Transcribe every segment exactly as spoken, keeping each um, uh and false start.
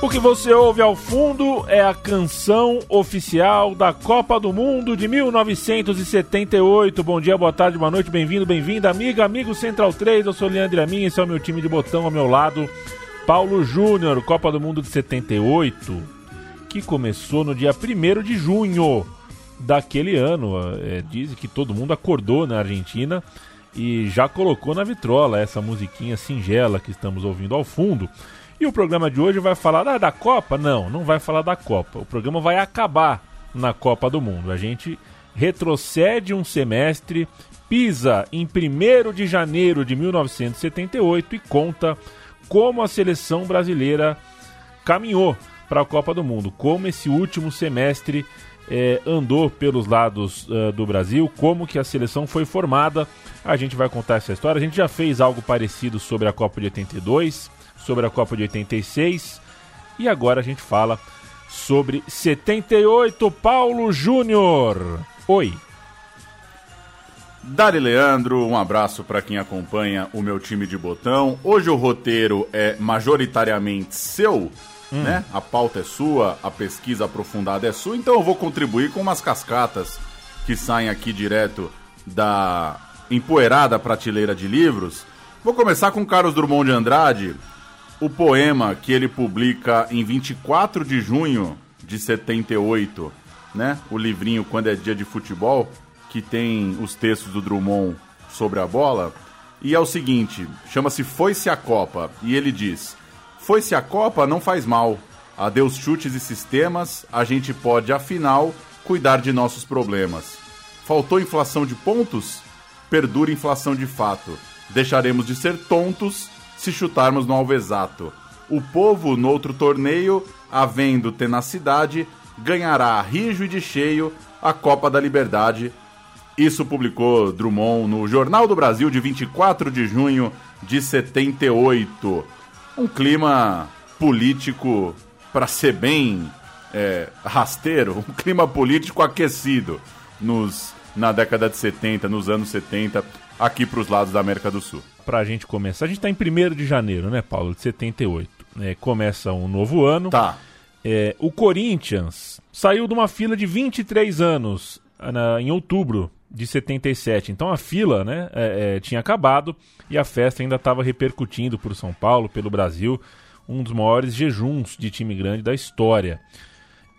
O que você ouve ao fundo é a canção oficial da Copa do Mundo de mil novecentos e setenta e oito. Bom dia, boa tarde, boa noite, bem-vindo, bem-vinda, amiga, amigo Central três. Eu sou Leandro Amin, esse é o meu time de botão. Ao meu lado, Paulo Júnior. Copa do Mundo de setenta e oito, que começou no dia primeiro de junho daquele ano. É, diz que todo mundo acordou na Argentina e já colocou na vitrola essa musiquinha singela que estamos ouvindo ao fundo. E o programa de hoje vai falar ah, da Copa? Não, não vai falar da Copa. O programa vai acabar na Copa do Mundo. A gente retrocede um semestre, pisa em primeiro de janeiro de mil novecentos e setenta e oito e conta como a seleção brasileira caminhou para a Copa do Mundo, como esse último semestre eh, andou pelos lados uh, do Brasil, como que a seleção foi formada. A gente vai contar essa história. A gente já fez algo parecido sobre a Copa de oitenta e dois, sobre a Copa de oitenta e seis, e agora a gente fala sobre setenta e oito. Paulo Júnior, oi. Dali Leandro, um abraço para quem acompanha o meu time de botão. Hoje o roteiro é majoritariamente seu, hum. né? A pauta é sua, a pesquisa aprofundada é sua, então eu vou contribuir com umas cascatas que saem aqui direto da empoeirada prateleira de livros. Vou começar com Carlos Drummond de Andrade, o poema que ele publica em vinte e quatro de junho de setenta e oito, né? O livrinho Quando é Dia de Futebol, que tem os textos do Drummond sobre a bola. E é o seguinte, chama-se Foi-se a Copa. E ele diz, foi-se a Copa não faz mal. Adeus chutes e sistemas, a gente pode, afinal, cuidar de nossos problemas. Faltou inflação de pontos? Perdura inflação de fato. Deixaremos de ser tontos se chutarmos no alvo exato. O povo, no outro torneio, havendo tenacidade, ganhará rijo e de cheio a Copa da Liberdade. Isso publicou Drummond no Jornal do Brasil de vinte e quatro de junho de setenta e oito. Um clima político, para ser bem é, rasteiro, um clima político aquecido nos, na década de setenta, nos anos setenta, aqui para os lados da América do Sul. Pra gente começar, a gente tá em primeiro de janeiro, né, Paulo, de setenta e oito. É, começa um novo ano. Tá. É, o Corinthians saiu de uma fila de vinte e três anos na, em outubro de setenta e sete. Então a fila, né, é, é, tinha acabado e a festa ainda estava repercutindo por São Paulo, pelo Brasil, um dos maiores jejuns de time grande da história.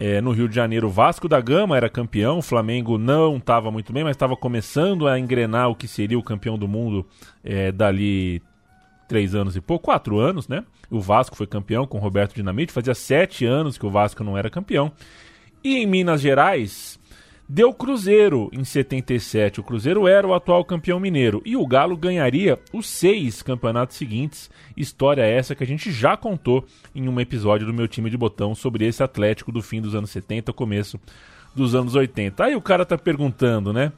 É, no Rio de Janeiro, o Vasco da Gama era campeão, o Flamengo não estava muito bem, mas estava começando a engrenar o que seria o campeão do mundo é, dali três anos e pouco, quatro anos, né? O Vasco foi campeão com Roberto Dinamite, fazia sete anos que o Vasco não era campeão. E em Minas Gerais, deu Cruzeiro em setenta e sete, o Cruzeiro era o atual campeão mineiro, e o Galo ganharia os seis campeonatos seguintes, história essa que a gente já contou em um episódio do meu time de botão sobre esse Atlético do fim dos anos setenta, começo dos anos oitenta. Aí o cara tá perguntando, né?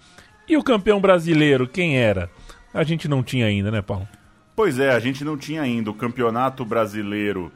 E o campeão brasileiro, quem era? A gente não tinha ainda, né, Paulo? Pois é, a gente não tinha ainda. O Campeonato Brasileiro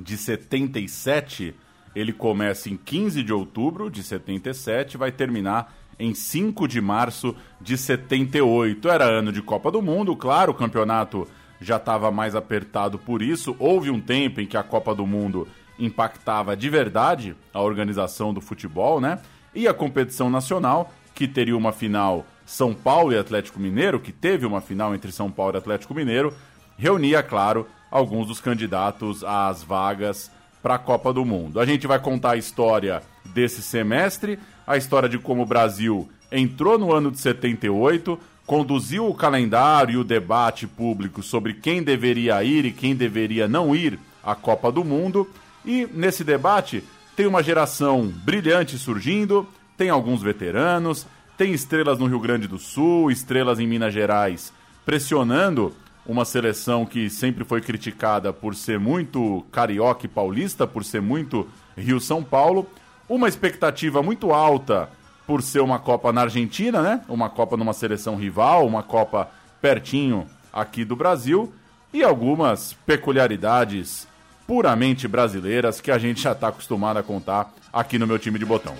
de setenta e sete, ele começa em quinze de outubro de setenta e sete, vai terminar em cinco de março de setenta e oito. Era ano de Copa do Mundo, claro, o campeonato já estava mais apertado por isso. Houve um tempo em que a Copa do Mundo impactava de verdade a organização do futebol, né? E a competição nacional, que teria uma final São Paulo e Atlético Mineiro, que teve uma final entre São Paulo e Atlético Mineiro, reunia, claro, alguns dos candidatos às vagas para a Copa do Mundo. A gente vai contar a história desse semestre, a história de como o Brasil entrou no ano de setenta e oito, conduziu o calendário e o debate público sobre quem deveria ir e quem deveria não ir à Copa do Mundo. E nesse debate tem uma geração brilhante surgindo, tem alguns veteranos, tem estrelas no Rio Grande do Sul, estrelas em Minas Gerais, pressionando uma seleção que sempre foi criticada por ser muito carioca e paulista, por ser muito Rio-São Paulo. Uma expectativa muito alta por ser uma Copa na Argentina, né? Uma Copa numa seleção rival, uma Copa pertinho aqui do Brasil. E algumas peculiaridades puramente brasileiras que a gente já está acostumado a contar aqui no meu time de botão.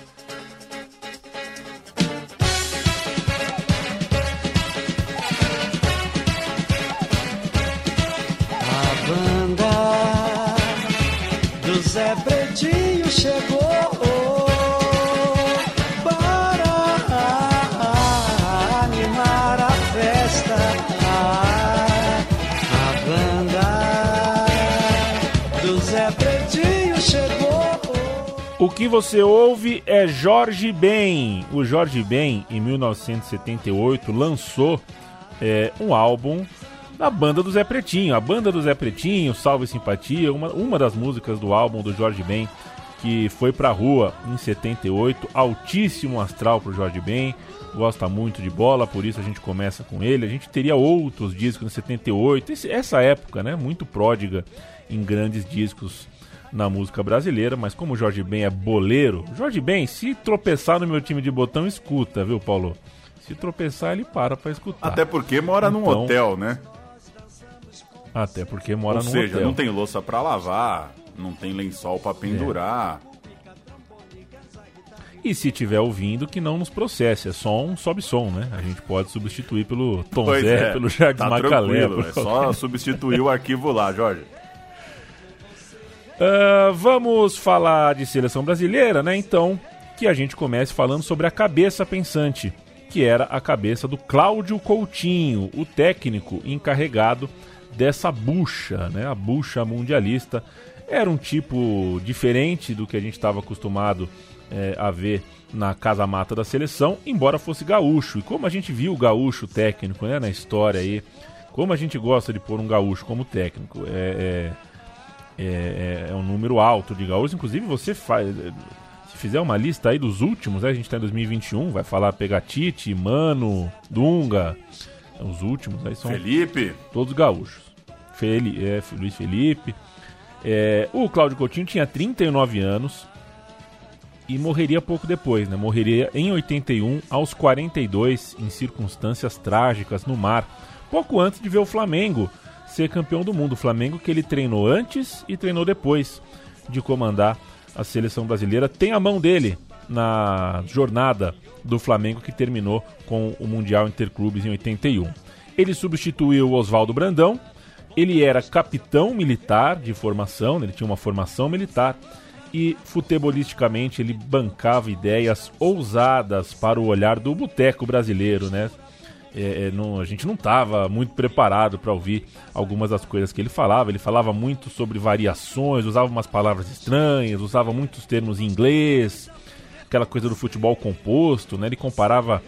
O que você ouve é Jorge Ben. O Jorge Ben, em mil novecentos e setenta e oito, lançou é, um álbum da banda do Zé Pretinho. A banda do Zé Pretinho, Salve Simpatia, uma, uma das músicas do álbum do Jorge Ben, que foi pra rua em setenta e oito. Altíssimo astral pro Jorge Ben, gosta muito de bola, por isso a gente começa com ele. A gente teria outros discos em setenta e oito, esse, essa época, né, muito pródiga em grandes discos na música brasileira, mas como o Jorge Ben é boleiro, Jorge Ben, se tropeçar no meu time de botão, escuta, viu, Paulo? Se tropeçar, ele para pra escutar. Até porque mora então, num hotel, né? Até porque mora Ou num seja, hotel. Ou seja, não tem louça pra lavar, não tem lençol pra pendurar. É. E se tiver ouvindo, que não nos processe, é só um sobe-som, né? A gente pode substituir pelo Tom pois Zé, é. pelo Jags tá Macalé. É só substituir o arquivo lá, Jorge. Uh, vamos falar de seleção brasileira, né? Então, que a gente comece falando sobre a cabeça pensante, que era a cabeça do Cláudio Coutinho, o técnico encarregado dessa bucha, né? A bucha mundialista. Era um tipo diferente do que a gente estava acostumado é, a ver na casa-mata da seleção, embora fosse gaúcho. E como a gente viu o gaúcho técnico, né? Na história aí, como a gente gosta de pôr um gaúcho como técnico, é... é... É, é, é um número alto de gaúchos. Inclusive, você faz, se fizer uma lista aí dos últimos, né, a gente está em dois mil e vinte e um, vai falar Pegatite, Mano, Dunga. Então, os últimos aí são Felipe, todos gaúchos. Feli, é, Luiz Felipe. É, o Cláudio Coutinho tinha trinta e nove anos e morreria pouco depois, né? Morreria em oitenta e um, aos quarenta e dois, em circunstâncias trágicas no mar, pouco antes de ver o Flamengo ser campeão do mundo. O Flamengo que ele treinou antes e treinou depois de comandar a seleção brasileira. Tem a mão dele na jornada do Flamengo que terminou com o Mundial Interclubes em oitenta e um. Ele substituiu o Oswaldo Brandão. Ele era capitão militar de formação, ele tinha uma formação militar e futebolisticamente ele bancava ideias ousadas para o olhar do boteco brasileiro, né? É, não, a gente não estava muito preparado para ouvir algumas das coisas que ele falava. Ele falava muito sobre variações, usava umas palavras estranhas, usava muitos termos em inglês, aquela coisa do futebol composto, né? Ele comparava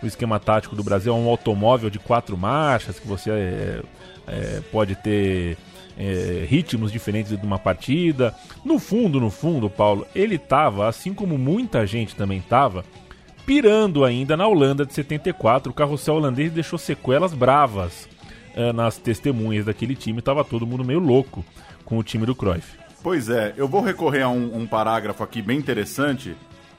o esquema tático do Brasil a um automóvel de quatro marchas, que você é, é, pode ter é, ritmos diferentes de uma partida. No fundo, no fundo, Paulo, ele estava, assim como muita gente também estava, pirando ainda na Holanda de setenta e quatro. O carrossel holandês deixou sequelas bravas eh, nas testemunhas daquele time. Tava todo mundo meio louco com o time do Cruyff. Pois é, eu vou recorrer a um, um parágrafo aqui bem interessante.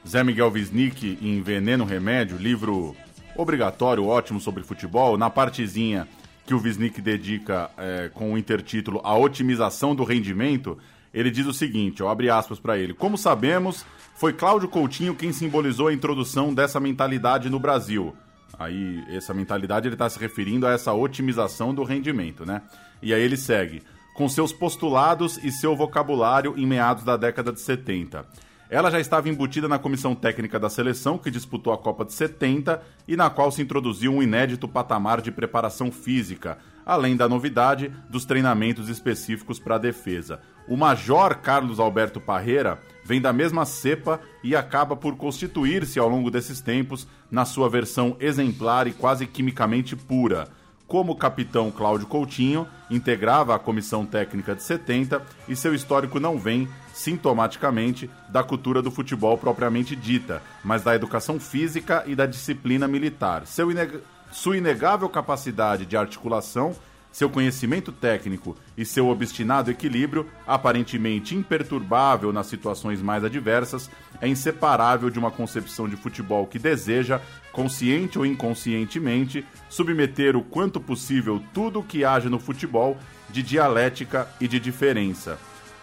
Zé Miguel Wisnik, em Veneno Remédio, livro obrigatório, ótimo, sobre futebol. Na partezinha que o Wisnik dedica eh, com o intertítulo A Otimização do Rendimento, ele diz o seguinte, ó, abre aspas para ele. Como sabemos, foi Cláudio Coutinho quem simbolizou a introdução dessa mentalidade no Brasil. Aí, essa mentalidade, ele está se referindo a essa otimização do rendimento, né? E aí ele segue. Com seus postulados e seu vocabulário em meados da década de setenta. Ela já estava embutida na comissão técnica da seleção, que disputou a Copa de setenta e na qual se introduziu um inédito patamar de preparação física, além da novidade dos treinamentos específicos para a defesa. O major Carlos Alberto Parreira vem da mesma cepa e acaba por constituir-se ao longo desses tempos na sua versão exemplar e quase quimicamente pura. Como o capitão Cláudio Coutinho integrava a comissão técnica de setenta e seu histórico não vem, sintomaticamente, da cultura do futebol propriamente dita, mas da educação física e da disciplina militar. Seu ineg- sua inegável capacidade de articulação, seu conhecimento técnico e seu obstinado equilíbrio, aparentemente imperturbável nas situações mais adversas, é inseparável de uma concepção de futebol que deseja, consciente ou inconscientemente, submeter o quanto possível tudo o que haja no futebol de dialética e de diferença.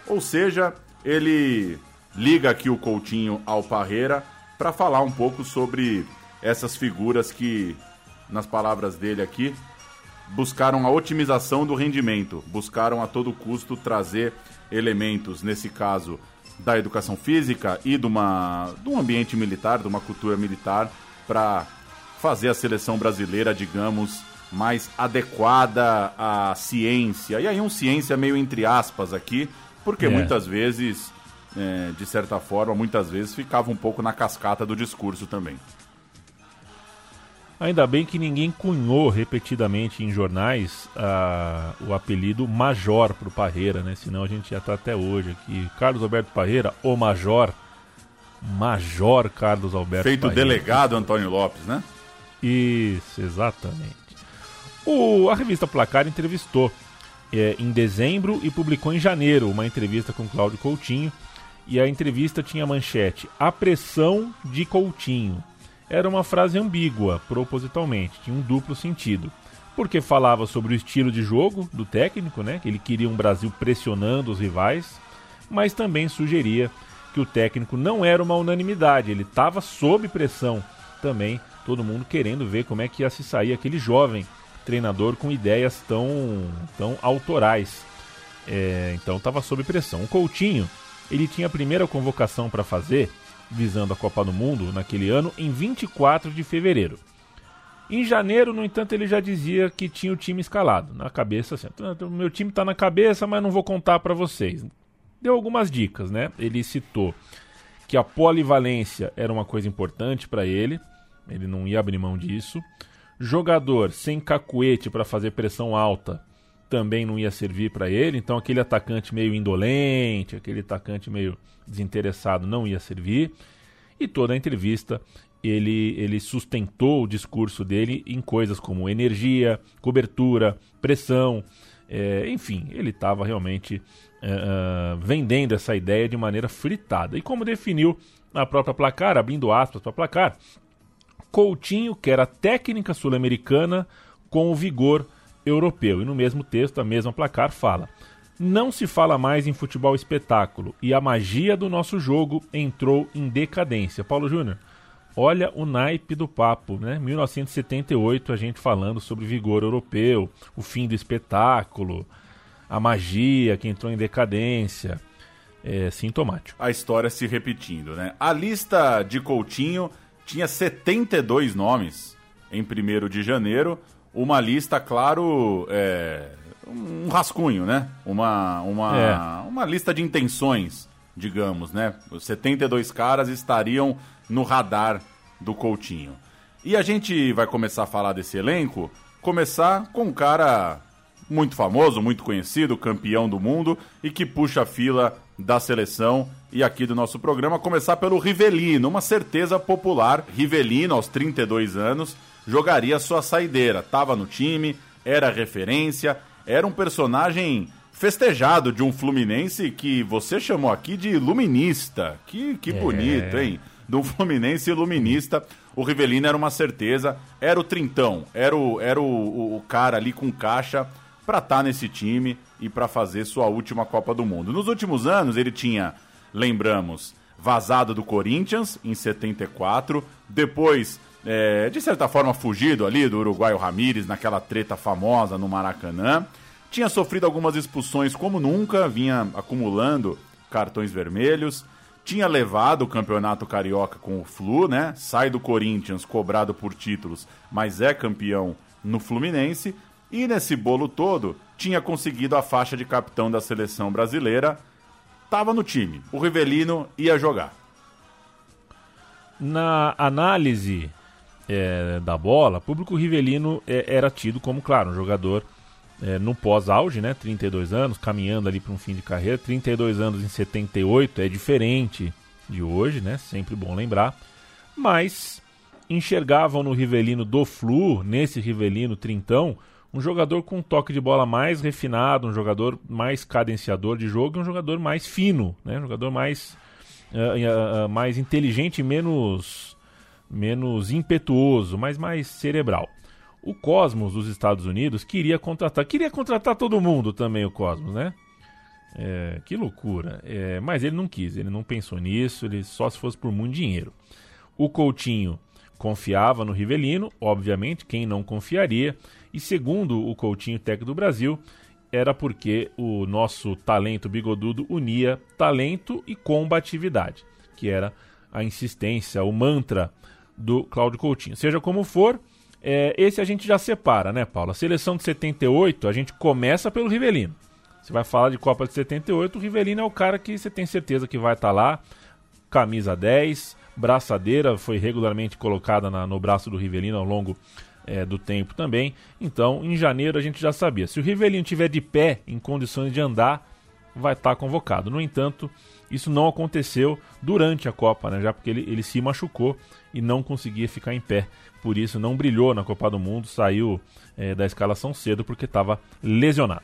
Ou seja, ele liga aqui o Coutinho ao Parreira para falar um pouco sobre essas figuras que, nas palavras dele aqui, buscaram a otimização do rendimento, buscaram a todo custo trazer elementos, nesse caso, da educação física e de, uma, de um ambiente militar, de uma cultura militar, para fazer a seleção brasileira, digamos, mais adequada à ciência. E aí um ciência meio entre aspas aqui, porque é. muitas vezes é, de certa forma, muitas vezes ficava um pouco na cascata do discurso também. Ainda bem que ninguém cunhou repetidamente em jornais a, o apelido Major para o Parreira, né? Senão a gente já está até hoje aqui. Carlos Alberto Parreira, o Major. Major Carlos Alberto Feito Parreira. Feito delegado Antônio Lopes, né? Isso, exatamente. O, a revista Placar entrevistou é, em dezembro e publicou em janeiro uma entrevista com Cláudio Coutinho. E a entrevista tinha manchete: A pressão de Coutinho. Era uma frase ambígua, propositalmente, tinha um duplo sentido. Porque falava sobre o estilo de jogo do técnico, né? Que ele queria um Brasil pressionando os rivais, mas também sugeria que o técnico não era uma unanimidade, ele estava sob pressão também, todo mundo querendo ver como é que ia se sair aquele jovem treinador com ideias tão, tão autorais. É, então estava sob pressão. O Coutinho, ele tinha a primeira convocação para fazer, visando a Copa do Mundo naquele ano, em vinte e quatro de fevereiro. Em janeiro, no entanto, ele já dizia que tinha o time escalado. Na cabeça, assim, meu time tá na cabeça, mas não vou contar para vocês. Deu algumas dicas, né? Ele citou que a polivalência era uma coisa importante para ele, ele não ia abrir mão disso. Jogador sem cacuete para fazer pressão alta também não ia servir para ele, então aquele atacante meio indolente, aquele atacante meio desinteressado não ia servir. E toda a entrevista ele, ele sustentou o discurso dele em coisas como energia, cobertura, pressão, é, enfim, ele estava realmente é, vendendo essa ideia de maneira fritada. E como definiu na própria Placar, abrindo aspas para Placar, Coutinho quer a técnica sul-americana com o vigor europeu. E no mesmo texto, a mesma Placar fala: não se fala mais em futebol espetáculo e a magia do nosso jogo entrou em decadência. Paulo Júnior, olha o naipe do papo, né? mil novecentos e setenta e oito, a gente falando sobre vigor europeu, o fim do espetáculo, a magia que entrou em decadência. É sintomático. A história se repetindo, né? A lista de Coutinho tinha setenta e dois nomes em primeiro de janeiro, uma lista, claro, é, um rascunho, né? Uma, uma, é. uma lista de intenções, digamos, né? Os setenta e dois caras estariam no radar do Coutinho. E a gente vai começar a falar desse elenco, começar com um cara muito famoso, muito conhecido, campeão do mundo e que puxa a fila da seleção e aqui do nosso programa, começar pelo Rivelino, uma certeza popular. Rivelino, aos trinta e dois anos, jogaria sua saideira, estava no time, era referência, era um personagem festejado de um Fluminense que você chamou aqui de iluminista, que, que é. bonito, hein? De um Fluminense iluminista, o Rivelino era uma certeza, era o trintão, era o, era o, o, o cara ali com caixa para estar nesse time e para fazer sua última Copa do Mundo. Nos últimos anos ele tinha, lembramos, vazado do Corinthians em setenta e quatro, depois... É, de certa forma fugido ali do uruguaio Ramírez naquela treta famosa no Maracanã, tinha sofrido algumas expulsões como nunca, vinha acumulando cartões vermelhos, tinha levado o campeonato carioca com o Flu, né? Sai do Corinthians cobrado por títulos, mas é campeão no Fluminense, e nesse bolo todo tinha conseguido a faixa de capitão da seleção brasileira, estava no time, o Rivelino ia jogar. Na análise É, da bola, público, Rivelino é, era tido como, claro, um jogador é, no pós-auge, né, trinta e dois anos, caminhando ali para um fim de carreira, trinta e dois anos em setenta e oito, é diferente de hoje, né, sempre bom lembrar, mas enxergavam no Rivelino do Flu, nesse Rivelino trintão, um jogador com um toque de bola mais refinado, um jogador mais cadenciador de jogo e um jogador mais fino, né, um jogador mais, uh, uh, uh, mais inteligente e menos... menos impetuoso, mas mais cerebral. O Cosmos dos Estados Unidos queria contratar, queria contratar todo mundo também, o Cosmos, né? É, que loucura, é, mas ele não quis, ele não pensou nisso, ele só se fosse por muito dinheiro. O Coutinho confiava no Rivelino, obviamente, quem não confiaria, e segundo o Coutinho, técnico do Brasil, era porque o nosso talento bigodudo unia talento e combatividade, que era a insistência, o mantra do Cláudio Coutinho. Seja como for, é, esse a gente já separa, né, Paulo? A seleção de setenta e oito, a gente começa pelo Rivelino. Você vai falar de Copa de setenta e oito, o Rivelino é o cara que você tem certeza que vai estar lá. Camisa dez, braçadeira foi regularmente colocada na, no braço do Rivelino ao longo é, do tempo também. Então, em janeiro a gente já sabia. Se o Rivelino estiver de pé, em condições de andar, vai estar convocado. No entanto, isso não aconteceu durante a Copa, né? Já porque ele, ele se machucou e não conseguia ficar em pé. Por isso, não brilhou na Copa do Mundo, saiu é, da escalação cedo porque estava lesionado.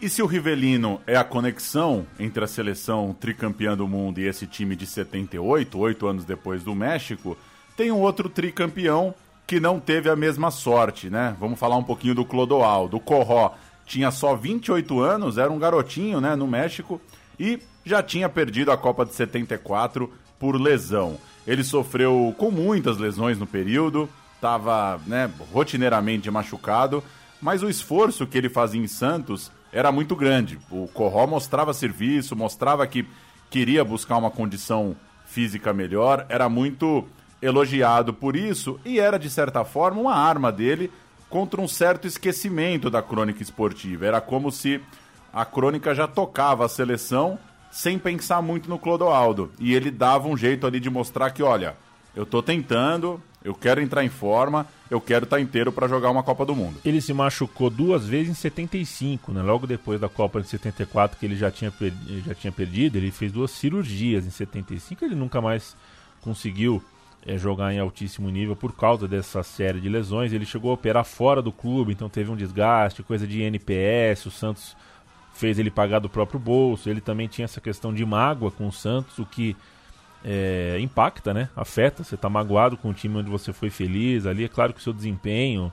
E se o Rivelino é a conexão entre a seleção tricampeã do mundo e esse time de setenta e oito, oito anos depois do México, tem um outro tricampeão que não teve a mesma sorte, né? Vamos falar um pouquinho do Clodoaldo. O Corró tinha só vinte e oito anos, era um garotinho, né, no México, e já tinha perdido a Copa de setenta e quatro por lesão. Ele sofreu com muitas lesões no período, estava, né, rotineiramente machucado, mas o esforço que ele fazia em Santos era muito grande. O Corró mostrava serviço, mostrava que queria buscar uma condição física melhor, era muito elogiado por isso e era, de certa forma, uma arma dele contra um certo esquecimento da crônica esportiva. Era como se a crônica já tocava a seleção sem pensar muito no Clodoaldo. E ele dava um jeito ali de mostrar que, olha, eu tô tentando, eu quero entrar em forma, eu quero estar inteiro para jogar uma Copa do Mundo. Ele se machucou duas vezes em setenta e cinco, né? Logo depois da Copa de setenta e quatro, que ele já tinha, per... já tinha perdido, ele fez duas cirurgias em setenta e cinco, ele nunca mais conseguiu é, jogar em altíssimo nível por causa dessa série de lesões. Ele chegou a operar fora do clube, então teve um desgaste, coisa de I N P S, o Santos fez ele pagar do próprio bolso. Ele também tinha essa questão de mágoa com o Santos, o que é, impacta, né? Afeta, você tá magoado com o time onde você foi feliz ali, é claro que o seu desempenho,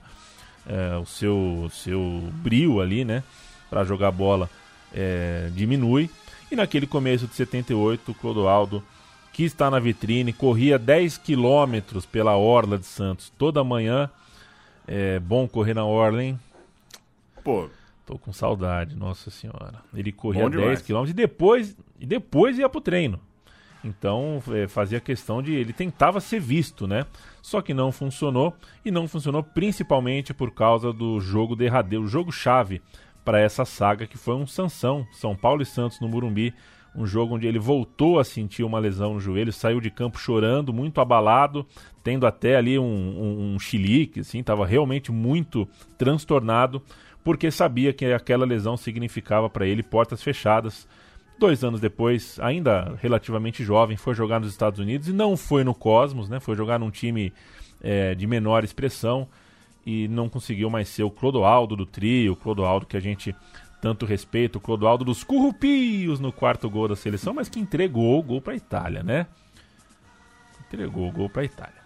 é, o seu, seu brio ali, né, para jogar bola é, diminui. E naquele começo de setenta e oito, o Clodoaldo, que está na vitrine, corria dez quilômetros pela orla de Santos toda manhã. É bom correr na orla, hein? Pô, tô com saudade, nossa senhora. Ele corria dez quilômetros e depois, e depois ia pro treino. Então é, fazia questão de... Ele tentava ser visto, né? Só que não funcionou. E não funcionou principalmente por causa do jogo derradeiro, o jogo-chave para essa saga, que foi um Sansão, São Paulo e Santos no Morumbi. Um jogo onde ele voltou a sentir uma lesão no joelho, saiu de campo chorando, muito abalado, tendo até ali um, um, um chilique, assim, estava realmente muito transtornado, porque sabia que aquela lesão significava para ele portas fechadas. Dois anos depois, ainda relativamente jovem, foi jogar nos Estados Unidos e não foi no Cosmos, né? Foi jogar num time é, de menor expressão e não conseguiu mais ser o Clodoaldo do trio, o Clodoaldo que a gente tanto respeita, o Clodoaldo dos currupios no quarto gol da seleção, mas que entregou o gol para a Itália, né? Entregou o gol para a Itália.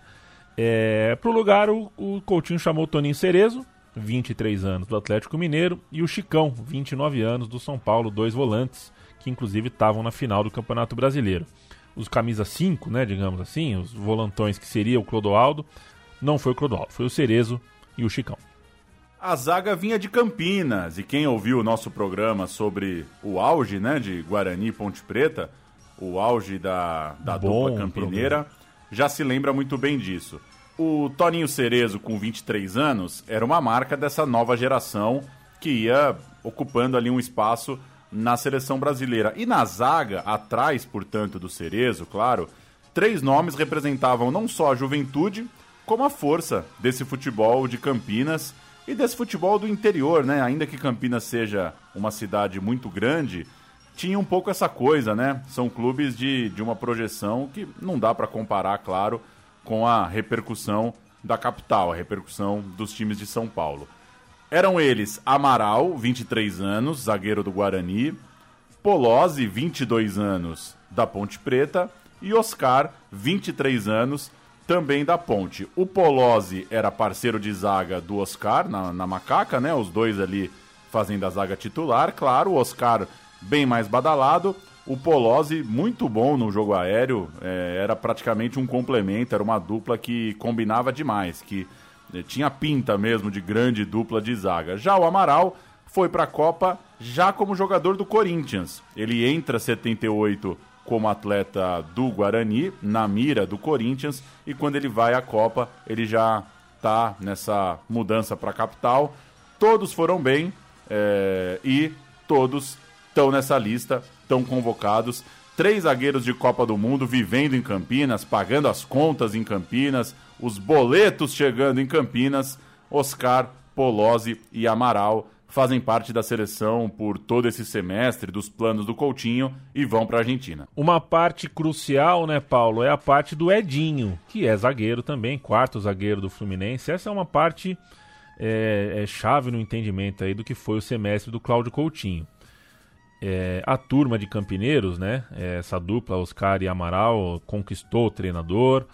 É, para o lugar, o, o Coutinho chamou o Toninho Cerezo, vinte e três anos, do Atlético Mineiro, e o Chicão, vinte e nove anos, do São Paulo, dois volantes, que inclusive estavam na final do Campeonato Brasileiro. Os camisa cinco, né, digamos assim, os volantões que seria o Clodoaldo, não foi o Clodoaldo, foi o Cerezo e o Chicão. A zaga vinha de Campinas, e quem ouviu o nosso programa sobre o auge, né, de Guarani e Ponte Preta, o auge da, da dupla campineira, programa, já se lembra muito bem disso. O Toninho Cerezo, com vinte e três anos, era uma marca dessa nova geração que ia ocupando ali um espaço na seleção brasileira. E na zaga, atrás, portanto, do Cerezo, claro, três nomes representavam não só a juventude, como a força desse futebol de Campinas e desse futebol do interior, né? Ainda que Campinas seja uma cidade muito grande, tinha um pouco essa coisa, né? São clubes de, de uma projeção que não dá para comparar, claro, com a repercussão da capital, a repercussão dos times de São Paulo. Eram eles Amaral, vinte e três anos, zagueiro do Guarani, Polozzi, vinte e dois anos, da Ponte Preta, e Oscar, vinte e três anos, também da Ponte. O Polozzi era parceiro de zaga do Oscar, na, na Macaca, né? Os dois ali fazendo a zaga titular, claro, o Oscar bem mais badalado, o Polozzi muito bom no jogo aéreo, é, era praticamente um complemento, era uma dupla que combinava demais, que tinha pinta mesmo de grande dupla de zaga. Já o Amaral foi para a Copa já como jogador do Corinthians. Ele entra em setenta e oito como atleta do Guarani, na mira do Corinthians, e quando ele vai à Copa, ele já está nessa mudança para a capital. Todos foram bem é, e todos estão nessa lista, estão convocados. Três zagueiros de Copa do Mundo vivendo em Campinas, pagando as contas em Campinas, os boletos chegando em Campinas. Oscar, Polozzi e Amaral fazem parte da seleção por todo esse semestre, dos planos do Coutinho, e vão para a Argentina. Uma parte crucial, né, Paulo, é a parte do Edinho, que é zagueiro também, quarto zagueiro do Fluminense. Essa é uma parte é, é chave no entendimento aí do que foi o semestre do Cláudio Coutinho. É, a turma de campineiros, né, essa dupla, Oscar e Amaral, conquistou o treinador.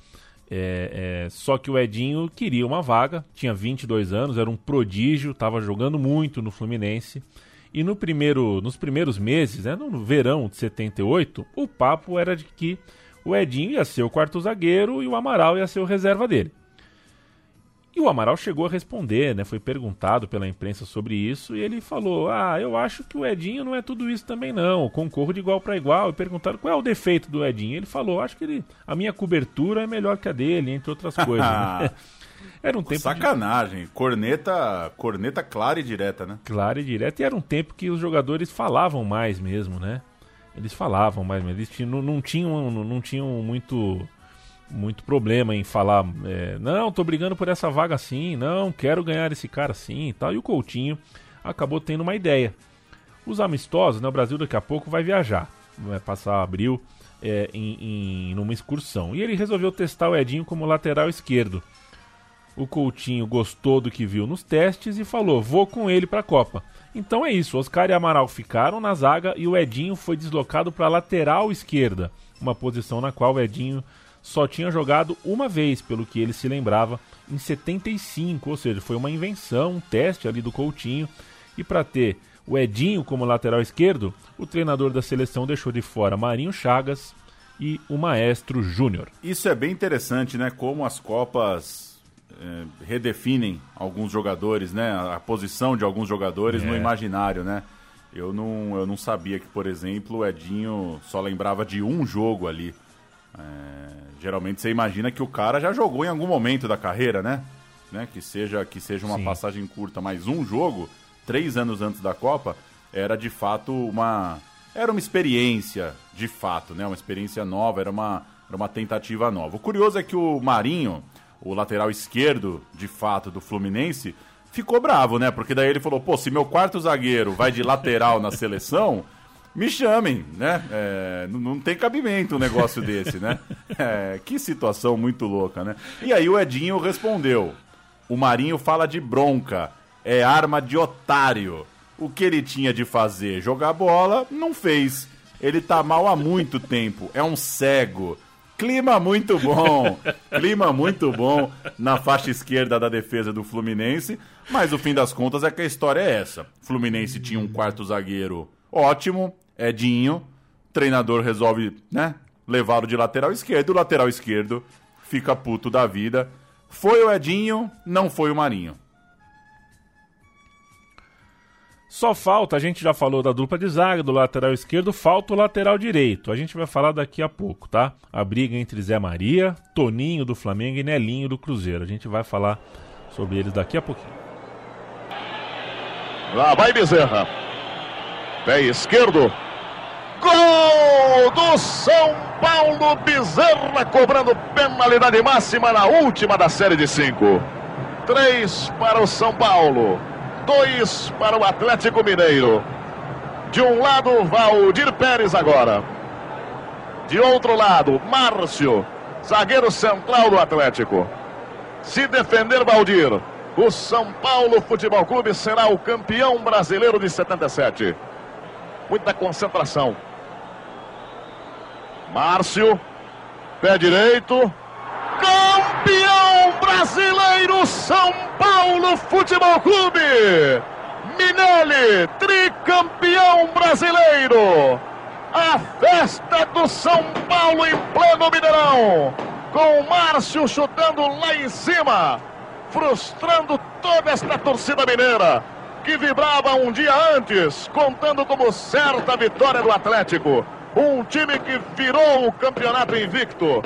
É, é, só que o Edinho queria uma vaga, tinha vinte e dois anos, era um prodígio, estava jogando muito no Fluminense. E no primeiro, nos primeiros meses, né, no verão de setenta e oito, o papo era de que o Edinho ia ser o quarto zagueiro e o Amaral ia ser o reserva dele. E o Amaral chegou a responder, né, foi perguntado pela imprensa sobre isso, e ele falou: ah, eu acho que o Edinho não é tudo isso também não, concorro de igual para igual. E perguntaram qual é o defeito do Edinho. Ele falou: acho que ele, a minha cobertura é melhor que a dele, entre outras coisas. Né? Era um tempo sacanagem, de... corneta, corneta clara e direta, né? Clara e direta, e era um tempo que os jogadores falavam mais mesmo, né? Eles falavam mais mesmo, eles tinham, não, não, tinham, não, não tinham muito... muito problema em falar, é, não, tô brigando por essa vaga sim, não, quero ganhar esse cara sim e tal. E o Coutinho acabou tendo uma ideia. Os amistosos, né, o Brasil daqui a pouco vai viajar, vai passar abril é, em, em numa excursão. E ele resolveu testar o Edinho como lateral esquerdo. O Coutinho gostou do que viu nos testes e falou: vou com ele pra Copa. Então é isso, Oscar e Amaral ficaram na zaga e o Edinho foi deslocado pra lateral esquerda, uma posição na qual o Edinho só tinha jogado uma vez, pelo que ele se lembrava, em setenta e cinco, ou seja, foi uma invenção, um teste ali do Coutinho. E para ter o Edinho como lateral esquerdo, o treinador da seleção deixou de fora Marinho Chagas e o Maestro Júnior. Isso é bem interessante, né? Como as Copas eh, redefinem alguns jogadores, né? A posição de alguns jogadores é. no imaginário, né? Eu não, eu não sabia que, por exemplo, o Edinho só lembrava de um jogo ali. É, geralmente você imagina que o cara já jogou em algum momento da carreira, né? né? Que seja, que seja uma Sim. passagem curta, mas um jogo, três anos antes da Copa, era de fato uma... Era uma experiência, de fato, né? Uma experiência nova, era uma, era uma tentativa nova. O curioso é que o Marinho, o lateral esquerdo, de fato, do Fluminense, ficou bravo, né? Porque daí ele falou: pô, se meu quarto zagueiro vai de lateral na seleção... me chamem, né? É, não tem cabimento um negócio desse, né? É, que situação muito louca, né? E aí o Edinho respondeu: o Marinho fala de bronca, é arma de otário. O que ele tinha de fazer, jogar bola, não fez. Ele tá mal há muito tempo, é um cego. Clima muito bom, clima muito bom na faixa esquerda da defesa do Fluminense, mas o fim das contas é que a história é essa. O Fluminense tinha um quarto zagueiro ótimo, Edinho, treinador resolve, né, levá-lo de lateral esquerdo, o lateral esquerdo fica puto da vida. Foi o Edinho, não foi o Marinho. Só falta, a gente já falou da dupla de zaga, do lateral esquerdo, falta o lateral direito. A gente vai falar daqui a pouco, tá? A briga entre Zé Maria, Toninho do Flamengo e Nelinho do Cruzeiro. A gente vai falar sobre eles daqui a pouquinho. Lá vai Bezerra. Pé esquerdo, gol do São Paulo. Bezerra cobrando penalidade máxima na última da série de cinco. Três para o São Paulo, dois para o Atlético Mineiro. De um lado, Valdir Pérez agora. De outro lado, Márcio, zagueiro central do Atlético. Se defender Valdir, o São Paulo Futebol Clube será o campeão brasileiro de setenta e sete. Muita concentração. Márcio, pé direito. Campeão brasileiro, São Paulo Futebol Clube. Minelli, tricampeão brasileiro. A festa do São Paulo em pleno Mineirão. Com o Márcio chutando lá em cima, frustrando toda esta torcida mineira, que vibrava um dia antes, contando como certa vitória do Atlético. Um time que virou o campeonato invicto.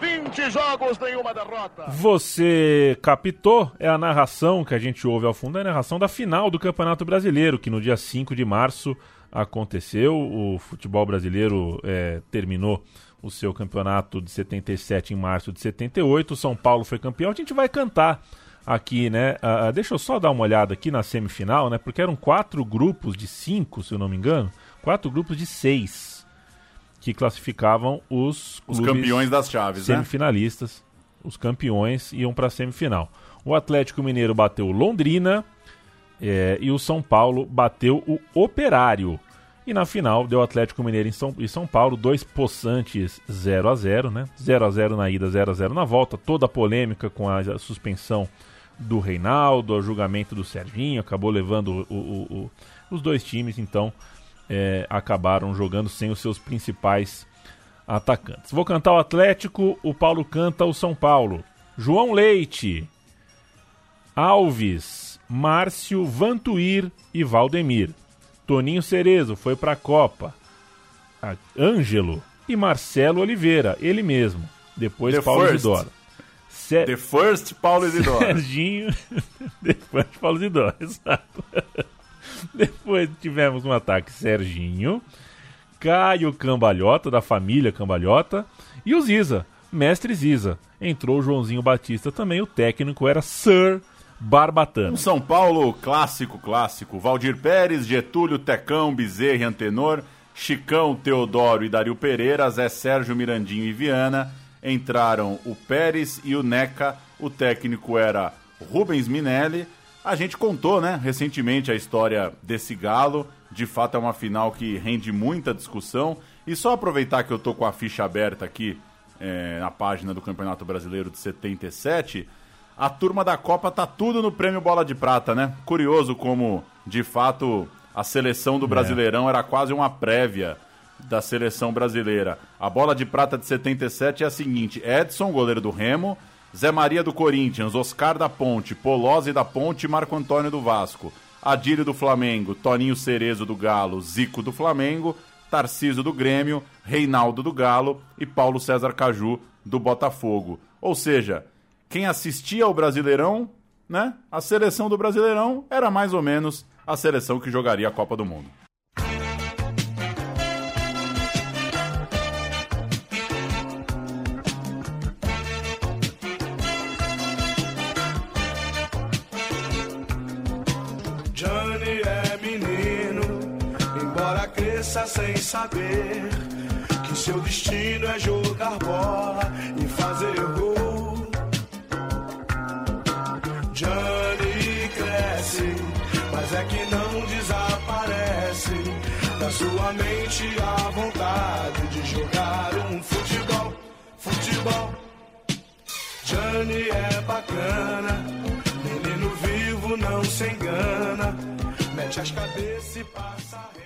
vinte jogos, nenhuma derrota. Você captou? É a narração que a gente ouve ao fundo, é a narração da final do Campeonato Brasileiro, que no dia cinco de março aconteceu. O futebol brasileiro é, terminou o seu campeonato de setenta e sete em março de setenta e oito. O São Paulo foi campeão. A gente vai cantar aqui, né? Ah, deixa eu só dar uma olhada aqui na semifinal, né? Porque eram quatro grupos de cinco, se eu não me engano. Quatro grupos de seis que classificavam os, os campeões das chaves, semifinalistas, né? Os campeões iam para a semifinal. O Atlético Mineiro bateu Londrina é, e o São Paulo bateu o Operário. E na final deu Atlético Mineiro em São, e São Paulo, dois possantes zero a zero, né? zero a zero na ida, zero a zero na volta. Toda a polêmica com a suspensão do Reinaldo, o julgamento do Serginho, acabou levando o, o, o, os dois times, então, é, acabaram jogando sem os seus principais atacantes. Vou cantar o Atlético, o Paulo canta o São Paulo. João Leite, Alves, Márcio, Vantuir e Valdemir. Toninho Cerezo foi para a Copa. Ângelo e Marcelo Oliveira, ele mesmo. Depois The Paulo Zidoro. Se... The First Paulo Zidoro. Serginho. The First Paulo Zidoro, exato. Depois tivemos um ataque Serginho, Caio Cambalhota, da família Cambalhota, e o Ziza, mestre Ziza. Entrou o Joãozinho Batista também, o técnico era Sir Barbatana. Um São Paulo clássico, clássico. Valdir Pérez, Getúlio, Tecão, Bezerra e Antenor, Chicão, Teodoro e Dario Pereira, Zé Sérgio, Mirandinho e Viana. Entraram o Pérez e o Neca. O técnico era Rubens Minelli. A gente contou, né, recentemente a história desse Galo. De fato é uma final que rende muita discussão. E só aproveitar que eu tô com a ficha aberta aqui é, na página do Campeonato Brasileiro de setenta e sete... A turma da Copa tá tudo no prêmio Bola de Prata, né? Curioso como, de fato, a seleção do Brasileirão é. era quase uma prévia da seleção brasileira. A Bola de Prata de setenta e sete é a seguinte: Edson, goleiro do Remo, Zé Maria do Corinthians, Oscar da Ponte, Polozzi da Ponte e Marco Antônio do Vasco. Adílio do Flamengo, Toninho Cerezo do Galo, Zico do Flamengo, Tarcísio do Grêmio, Reinaldo do Galo e Paulo César Caju do Botafogo. Ou seja, quem assistia ao Brasileirão, né? A seleção do Brasileirão era mais ou menos a seleção que jogaria a Copa do Mundo. Johnny é menino, embora cresça sem saber que seu destino é jogar bola e fazer gol. Johnny cresce, mas é que não desaparece da sua mente a vontade de jogar um futebol, futebol. Johnny é bacana, menino vivo não se engana, mete as cabeças e passa rente.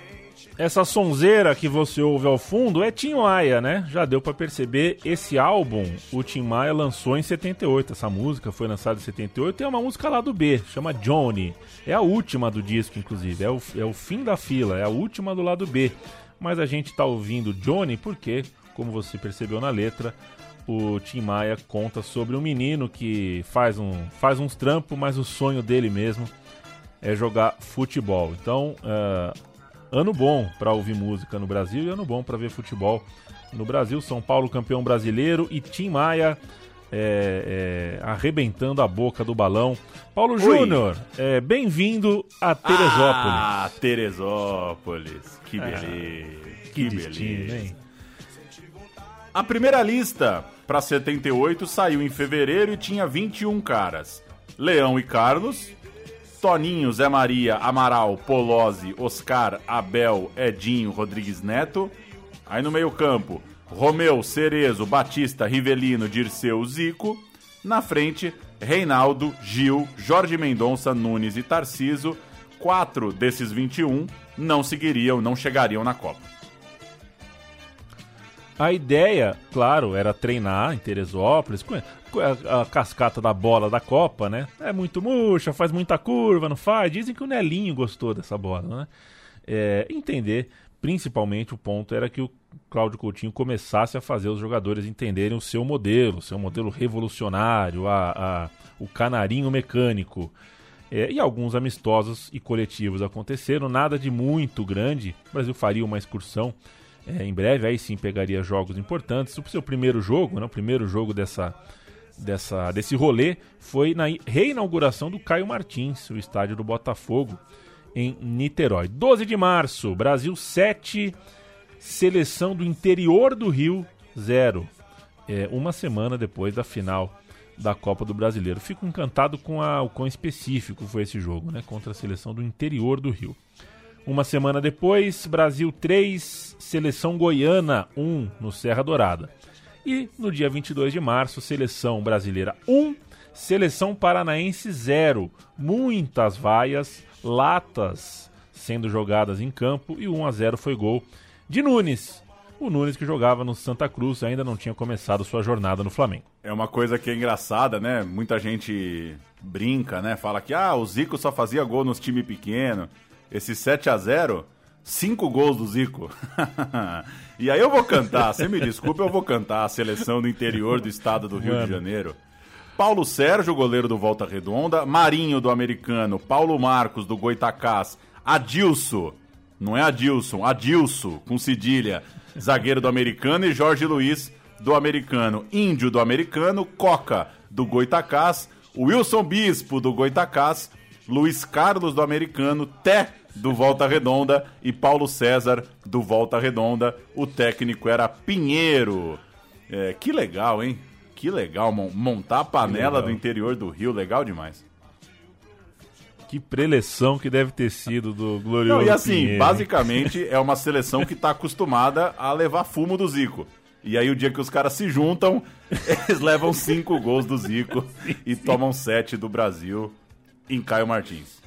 Essa sonzeira que você ouve ao fundo é Tim Maia, né? Já deu pra perceber, esse álbum o Tim Maia lançou em setenta e oito. Essa música foi lançada em setenta e oito e é uma música lá do B, chama Johnny. É a última do disco, inclusive, é o, é o fim da fila, é a última do lado B. Mas a gente tá ouvindo Johnny porque, como você percebeu na letra, o Tim Maia conta sobre um menino que faz, um, faz uns trampos, mas o sonho dele mesmo é jogar futebol. Então... Uh, ano bom para ouvir música no Brasil e ano bom para ver futebol no Brasil. São Paulo campeão brasileiro e Tim Maia é, é, arrebentando a boca do balão. Paulo Júnior, é, bem-vindo a Teresópolis. Ah, Teresópolis. Que beleza. Ah, que beleza. Hein? A primeira lista para setenta e oito saiu em fevereiro e tinha vinte e um caras. Leão e Carlos... Toninho, Zé Maria, Amaral, Polozzi, Oscar, Abel, Edinho, Rodrigues Neto. Aí no meio-campo, Romeu, Cerezo, Batista, Rivelino, Dirceu, Zico. Na frente, Reinaldo, Gil, Jorge Mendonça, Nunes e Tarcísio. Quatro desses vinte e um não seguiriam, não chegariam na Copa. A ideia, claro, era treinar em Teresópolis, a, a cascata da bola da Copa, né? É muito murcha, faz muita curva, não faz? Dizem que o Nelinho gostou dessa bola, né? É, entender, principalmente o ponto era que o Cláudio Coutinho começasse a fazer os jogadores entenderem o seu modelo, o seu modelo revolucionário, a, a, o canarinho mecânico. É, e alguns amistosos e coletivos aconteceram, nada de muito grande. O Brasil faria uma excursão é, em breve, aí sim pegaria jogos importantes. O seu primeiro jogo, né, o primeiro jogo dessa, dessa, desse rolê foi na reinauguração do Caio Martins, o estádio do Botafogo, em Niterói. doze de março, Brasil sete, seleção do interior do Rio zero. É, uma semana depois da final da Copa do Brasileiro. Fico encantado com a, o quão específico foi esse jogo, né? Contra a seleção do interior do Rio. Uma semana depois, Brasil três, seleção goiana um, no Serra Dourada. E no dia vinte e dois de março, seleção brasileira um, seleção paranaense zero. Muitas vaias, latas sendo jogadas em campo e um a zero foi gol de Nunes. O Nunes, que jogava no Santa Cruz, ainda não tinha começado sua jornada no Flamengo. É uma coisa que é engraçada, né? Muita gente brinca, né? Fala que ah, o Zico só fazia gol nos times pequenos. Esse sete a zero, cinco gols do Zico. E aí eu vou cantar, você me desculpa, eu vou cantar a seleção do interior do estado do Rio Mano. de Janeiro. Paulo Sérgio, goleiro do Volta Redonda, Marinho do Americano, Paulo Marcos do Goitacás, Adilson, não é Adilson, Adilson com cedilha, zagueiro do Americano, e Jorge Luiz do Americano, Índio do Americano, Coca do Goitacás, Wilson Bispo do Goitacás, Luiz Carlos do Americano, Té do Volta Redonda e Paulo César do Volta Redonda. O técnico era Pinheiro. É, que legal, hein? Que legal, montar a panela do interior do Rio, legal demais. Que preleção que deve ter sido do glorioso Não, e assim, Pinheiro. Basicamente, é uma seleção que está acostumada a levar fumo do Zico. E aí, o dia que os caras se juntam, eles levam cinco gols do Zico e tomam sete do Brasil em Caio Martins.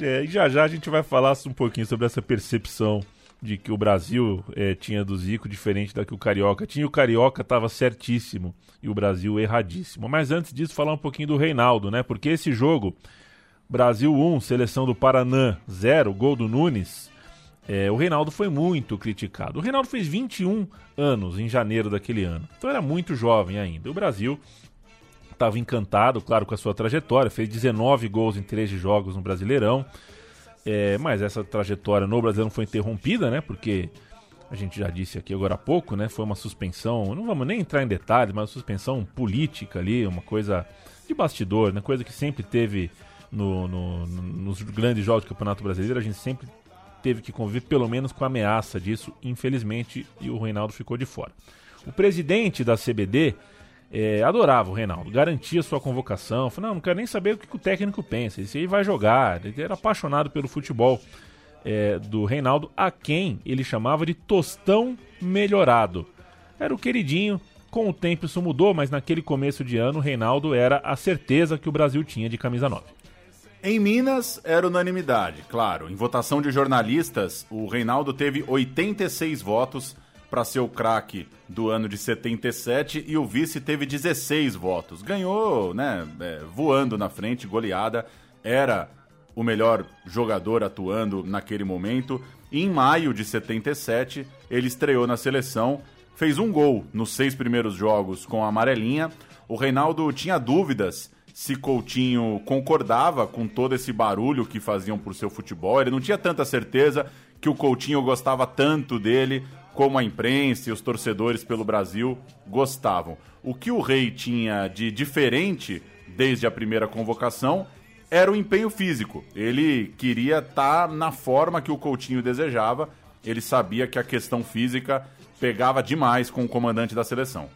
É, e já já a gente vai falar um pouquinho sobre essa percepção de que o Brasil é, tinha do Zico, diferente da que o Carioca tinha. O Carioca estava certíssimo e o Brasil erradíssimo. Mas antes disso, falar um pouquinho do Reinaldo, né? Porque esse jogo... Brasil um, seleção do Paraná zero, gol do Nunes, é, o Reinaldo foi muito criticado. O Reinaldo fez vinte e um anos em janeiro daquele ano, então era muito jovem ainda. O Brasil estava encantado, claro, com a sua trajetória, fez dezenove gols em treze jogos no Brasileirão, é, mas essa trajetória no Brasileirão foi interrompida, né? Porque a gente já disse aqui agora há pouco, né? Foi uma suspensão, não vamos nem entrar em detalhes, mas uma suspensão política ali, uma coisa de bastidor, né? Coisa que sempre teve... No, no, nos grandes jogos do Campeonato Brasileiro, a gente sempre teve que conviver pelo menos com a ameaça disso, infelizmente, e o Reinaldo ficou de fora. O presidente da C B D é, adorava o Reinaldo, garantia sua convocação, falou, não, não quero nem saber o que o técnico pensa, esse aí vai jogar, ele era apaixonado pelo futebol é, do Reinaldo, a quem ele chamava de Tostão Melhorado. Era o queridinho. Com o tempo isso mudou, mas naquele começo de ano o Reinaldo era a certeza que o Brasil tinha de camisa nove. Em Minas, era unanimidade, claro. Em votação de jornalistas, o Reinaldo teve oitenta e seis votos para ser o craque do ano de setenta e sete e o vice teve dezesseis votos. Ganhou, né, é, voando na frente, goleada. Era o melhor jogador atuando naquele momento. E em maio de setenta e sete, ele estreou na seleção, fez um gol nos seis primeiros jogos com a amarelinha. O Reinaldo tinha dúvidas se Coutinho concordava com todo esse barulho que faziam por seu futebol. Ele não tinha tanta certeza que o Coutinho gostava tanto dele como a imprensa e os torcedores pelo Brasil gostavam. O que o Rei tinha de diferente desde a primeira convocação era o empenho físico. Ele queria estar na forma que o Coutinho desejava. Ele sabia que a questão física pegava demais com o comandante da seleção.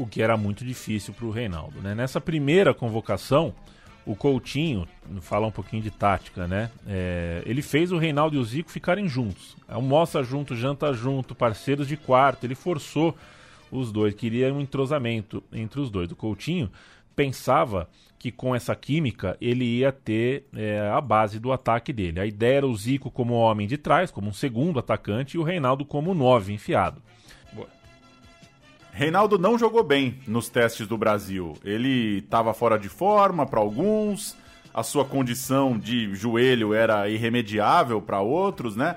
O que era muito difícil para o Reinaldo, né? Nessa primeira convocação, o Coutinho, falar um pouquinho de tática, né? É, ele fez o Reinaldo e o Zico ficarem juntos. Almoça junto, janta junto, parceiros de quarto. Ele forçou os dois, queria um entrosamento entre os dois. O Coutinho pensava que com essa química ele ia ter é, a base do ataque dele. A ideia era o Zico como homem de trás, como um segundo atacante, e o Reinaldo como nove enfiado. Reinaldo não jogou bem nos testes do Brasil. Ele estava fora de forma para alguns, a sua condição de joelho era irremediável para outros, né?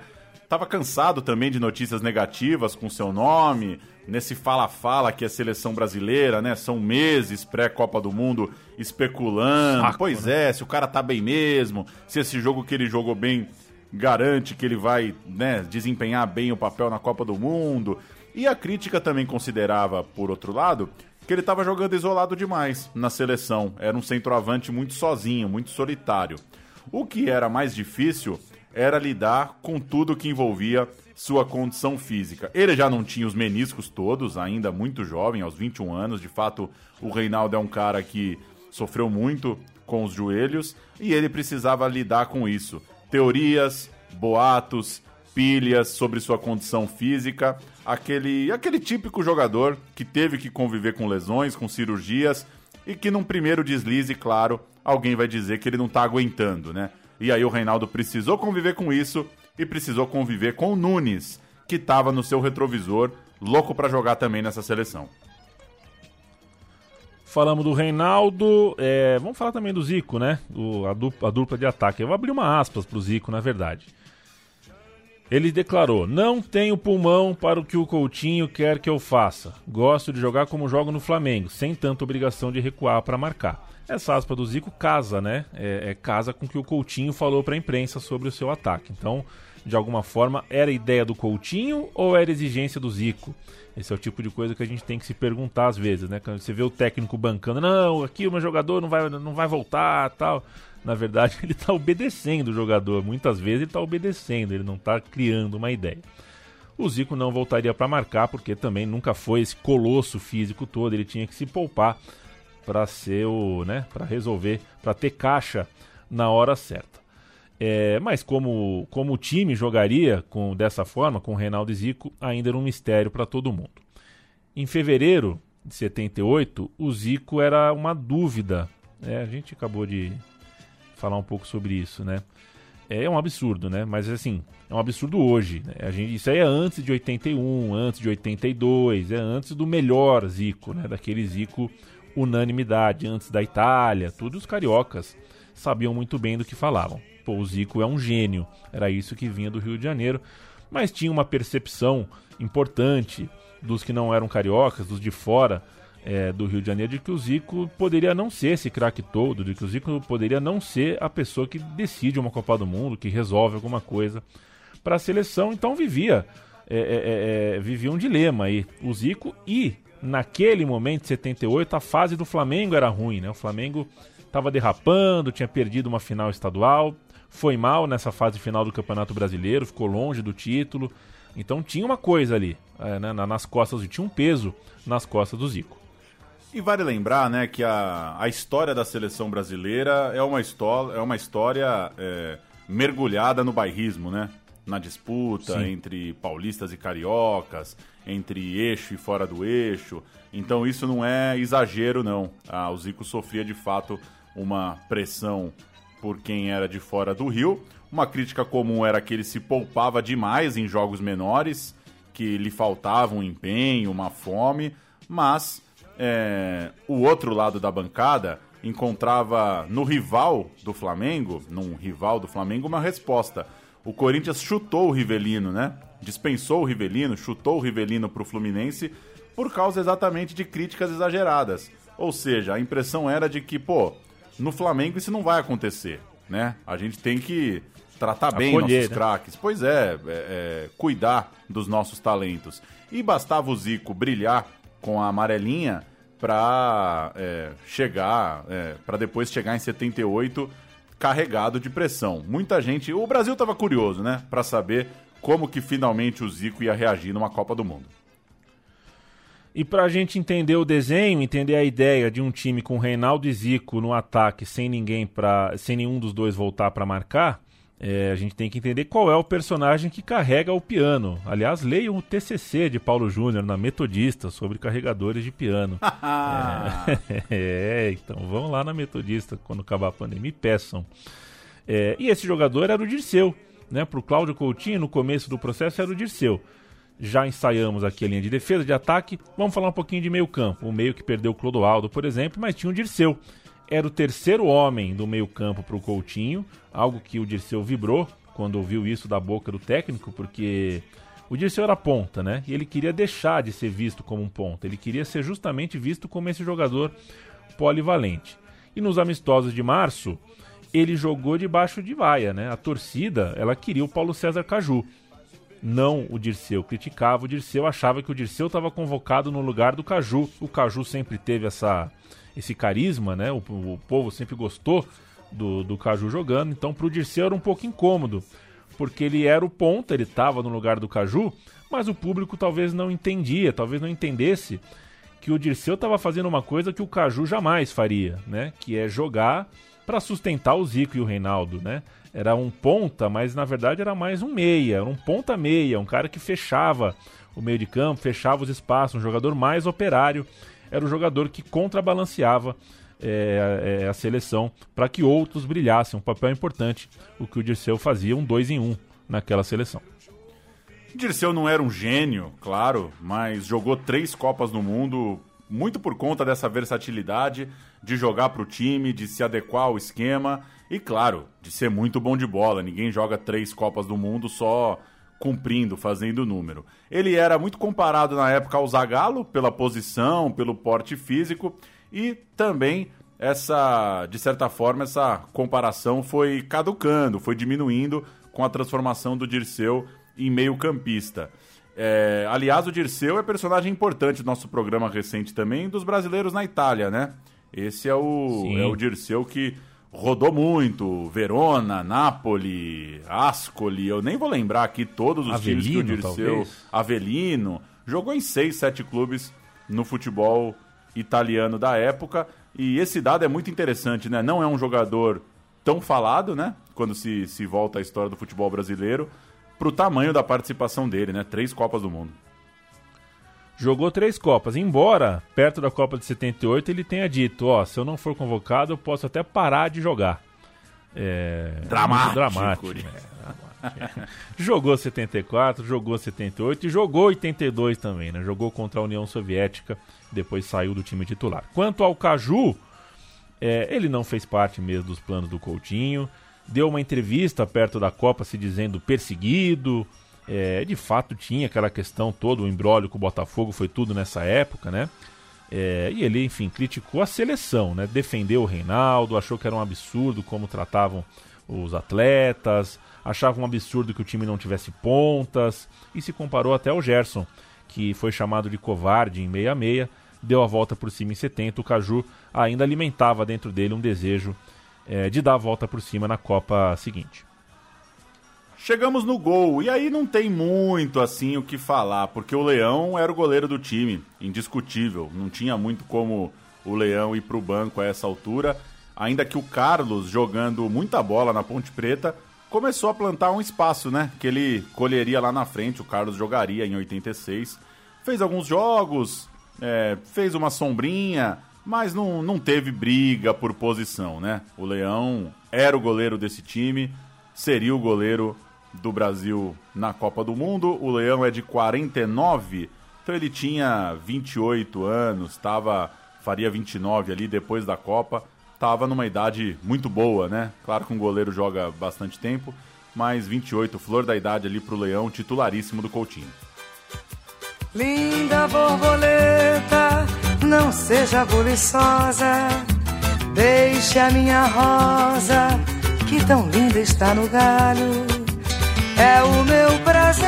Tava cansado também de notícias negativas com seu nome, nesse fala-fala que é a seleção brasileira, né? São meses pré-Copa do Mundo especulando. Saco, pois né? é, se o cara tá bem mesmo, se esse jogo que ele jogou bem garante que ele vai, né, desempenhar bem o papel na Copa do Mundo. E a crítica também considerava, por outro lado, que ele estava jogando isolado demais na seleção. Era um centroavante muito sozinho, muito solitário. O que era mais difícil era lidar com tudo que envolvia sua condição física. Ele já não tinha os meniscos todos, ainda muito jovem, aos vinte e um anos. De fato, o Reinaldo é um cara que sofreu muito com os joelhos e ele precisava lidar com isso. Teorias, boatos, pilhas sobre sua condição física, aquele, aquele típico jogador que teve que conviver com lesões, com cirurgias, e que num primeiro deslize, claro, alguém vai dizer que ele não tá aguentando, né? E aí o Reinaldo precisou conviver com isso e precisou conviver com o Nunes, que tava no seu retrovisor, louco pra jogar também nessa seleção. Falamos do Reinaldo, é, vamos falar também do Zico, né? O, a, dupla, a dupla de ataque. Eu vou abrir uma aspas pro Zico, na verdade. Ele declarou: não tenho pulmão para o que o Coutinho quer que eu faça. Gosto de jogar como jogo no Flamengo, sem tanta obrigação de recuar para marcar. Essa aspa do Zico casa, né? É, é, casa com o que o Coutinho falou para a imprensa sobre o seu ataque. Então, de alguma forma, era ideia do Coutinho ou era exigência do Zico? Esse é o tipo de coisa que a gente tem que se perguntar às vezes, né? Quando você vê o técnico bancando, não, aqui o meu jogador não vai, não vai voltar, tal... Na verdade, ele está obedecendo o jogador. Muitas vezes ele está obedecendo, ele não está criando uma ideia. O Zico não voltaria para marcar, porque também nunca foi esse colosso físico todo. Ele tinha que se poupar para ser o, né, para resolver, para ter caixa na hora certa. É, mas como, como o time jogaria com, dessa forma, com o Reinaldo e Zico, ainda era um mistério para todo mundo. Em fevereiro de setenta e oito, o Zico era uma dúvida. É, a gente acabou de... falar um pouco sobre isso, né? É um absurdo, né? Mas assim, é um absurdo hoje, né? A gente, isso aí é antes de oitenta e um, antes de oitenta e dois, é antes do melhor Zico, né? Daquele Zico unanimidade, antes da Itália, todos os cariocas sabiam muito bem do que falavam. Pô, o Zico é um gênio, era isso que vinha do Rio de Janeiro, mas tinha uma percepção importante dos que não eram cariocas, dos de fora, É, do Rio de Janeiro, de que o Zico poderia não ser esse craque todo, de que o Zico poderia não ser a pessoa que decide uma Copa do Mundo, que resolve alguma coisa para a seleção. Então vivia é, é, é, vivia um dilema aí, o Zico, e naquele momento, em setenta e oito, a fase do Flamengo era ruim, né? O Flamengo estava derrapando, tinha perdido uma final estadual, foi mal nessa fase final do Campeonato Brasileiro, ficou longe do título, então tinha uma coisa ali, né, nas costas, tinha um peso nas costas do Zico. E vale lembrar, né, que a, a história da seleção brasileira é uma, esto- é uma história é, mergulhada no bairrismo, né? Na disputa, sim, entre paulistas e cariocas, entre eixo e fora do eixo. Então isso não é exagero, não. Ah, o Zico sofria, de fato, uma pressão por quem era de fora do Rio. Uma crítica comum era que ele se poupava demais em jogos menores, que lhe faltava um empenho, uma fome, mas... É, o outro lado da bancada encontrava no rival do Flamengo, num rival do Flamengo, uma resposta. O Corinthians chutou o Rivelino, né? Dispensou o Rivelino, chutou o Rivelino para o Fluminense por causa exatamente de críticas exageradas. Ou seja, a impressão era de que, pô, no Flamengo isso não vai acontecer, né? A gente tem que tratar bem acolher, nossos, né, craques. Pois é, é, é, cuidar dos nossos talentos. E bastava o Zico brilhar com a amarelinha para é, chegar, é, para depois chegar em setenta e oito carregado de pressão. Muita gente, o Brasil estava curioso, né, para saber como que finalmente o Zico ia reagir numa Copa do Mundo. E para a gente entender o desenho, entender a ideia de um time com Reinaldo e Zico no ataque, sem ninguém para, sem nenhum dos dois voltar para marcar, é, a gente tem que entender qual é o personagem que carrega o piano. Aliás, leiam o T C C de Paulo Júnior na Metodista sobre carregadores de piano. é, é, então vão lá na Metodista quando acabar a pandemia e peçam. É, e esse jogador era o Dirceu, né? Para o Cláudio Coutinho, no começo do processo, era o Dirceu. Já ensaiamos aqui a linha de defesa, de ataque. Vamos falar um pouquinho de meio campo. O meio que perdeu o Clodoaldo, por exemplo, mas tinha o Dirceu. Era o terceiro homem do meio campo para o Coutinho, algo que o Dirceu vibrou quando ouviu isso da boca do técnico, porque O Dirceu era ponta, né? E ele queria deixar de ser visto como um ponta. Ele queria ser justamente visto como esse jogador polivalente. E nos amistosos de março, ele jogou debaixo de vaia, né? A torcida, ela queria o Paulo César Caju, não o Dirceu. Criticava o Dirceu, achava que o Dirceu estava convocado no lugar do Caju. O Caju sempre teve essa, esse carisma, né? O, o povo sempre gostou do, do Caju jogando. Então, para o Dirceu era um pouco incômodo, porque ele era o ponta, ele estava no lugar do Caju, mas o público talvez não entendia, talvez não entendesse que o Dirceu estava fazendo uma coisa que o Caju jamais faria, né? Que é jogar para sustentar o Zico e o Reinaldo, né? Era um ponta, mas na verdade era mais um meia, era um ponta meia, um cara que fechava o meio de campo, fechava os espaços, um jogador mais operário, era o jogador que contrabalanceava É, é, a seleção para que outros brilhassem, um papel importante, o que o Dirceu fazia, um dois em um naquela seleção. Dirceu não era um gênio, claro, mas jogou três Copas do Mundo, muito por conta dessa versatilidade de jogar para o time, de se adequar ao esquema e, claro, de ser muito bom de bola. Ninguém joga três Copas do Mundo só cumprindo, fazendo número. Ele era muito comparado na época ao Zagallo pela posição, pelo porte físico. E também, essa, de certa forma, essa comparação foi caducando, foi diminuindo com a transformação do Dirceu em meio-campista. É, aliás, o Dirceu é personagem importante do nosso programa recente também, dos brasileiros na Itália, né? Esse é o, é o Dirceu que rodou muito, Verona, Napoli, Ascoli, eu nem vou lembrar aqui todos os times que o Dirceu... Talvez. Avelino, jogou em seis, sete clubes no futebol italiano da época, e esse dado é muito interessante, né? Não é um jogador tão falado, né? Quando se, se volta à história do futebol brasileiro, pro tamanho da participação dele, né? Três Copas do Mundo. Jogou três Copas, embora perto da Copa de setenta e oito ele tenha dito, ó, se eu não for convocado eu posso até parar de jogar. É... Dramático. Dramático. É. Jogou setenta e quatro, jogou setenta e oito e jogou oitenta e dois também, né? Jogou contra a União Soviética, depois saiu do time titular. Quanto ao Caju, é, ele não fez parte mesmo dos planos do Coutinho, deu uma entrevista perto da Copa se dizendo perseguido, é, de fato tinha aquela questão toda, o imbróglio com o Botafogo, foi tudo nessa época, né? É, e ele, enfim, criticou a seleção, né? Defendeu o Reinaldo, achou que era um absurdo como tratavam os atletas, achava um absurdo que o time não tivesse pontas, e se comparou até ao Gerson, que foi chamado de covarde em meia-meia, deu a volta por cima em setenta, o Caju ainda alimentava dentro dele um desejo é, de dar a volta por cima na Copa seguinte. Chegamos no gol, e aí não tem muito assim o que falar, porque o Leão era o goleiro do time, indiscutível, não tinha muito como o Leão ir para o banco a essa altura, ainda que o Carlos, jogando muita bola na Ponte Preta, começou a plantar um espaço, né, que ele colheria lá na frente, o Carlos jogaria em oitenta e seis, fez alguns jogos, é, fez uma sombrinha, mas não, não teve briga por posição, né, o Leão era o goleiro desse time, seria o goleiro do Brasil na Copa do Mundo, o Leão é de quarenta e nove, então ele tinha vinte e oito anos, tava, faria vinte e nove ali depois da Copa, estava numa idade muito boa, né? Claro que um goleiro joga bastante tempo, mas vinte e oito, flor da idade ali pro Leão, titularíssimo do Coutinho. Linda borboleta, não seja buliçosa, deixe a minha rosa, que tão linda está no galho. É o meu prazer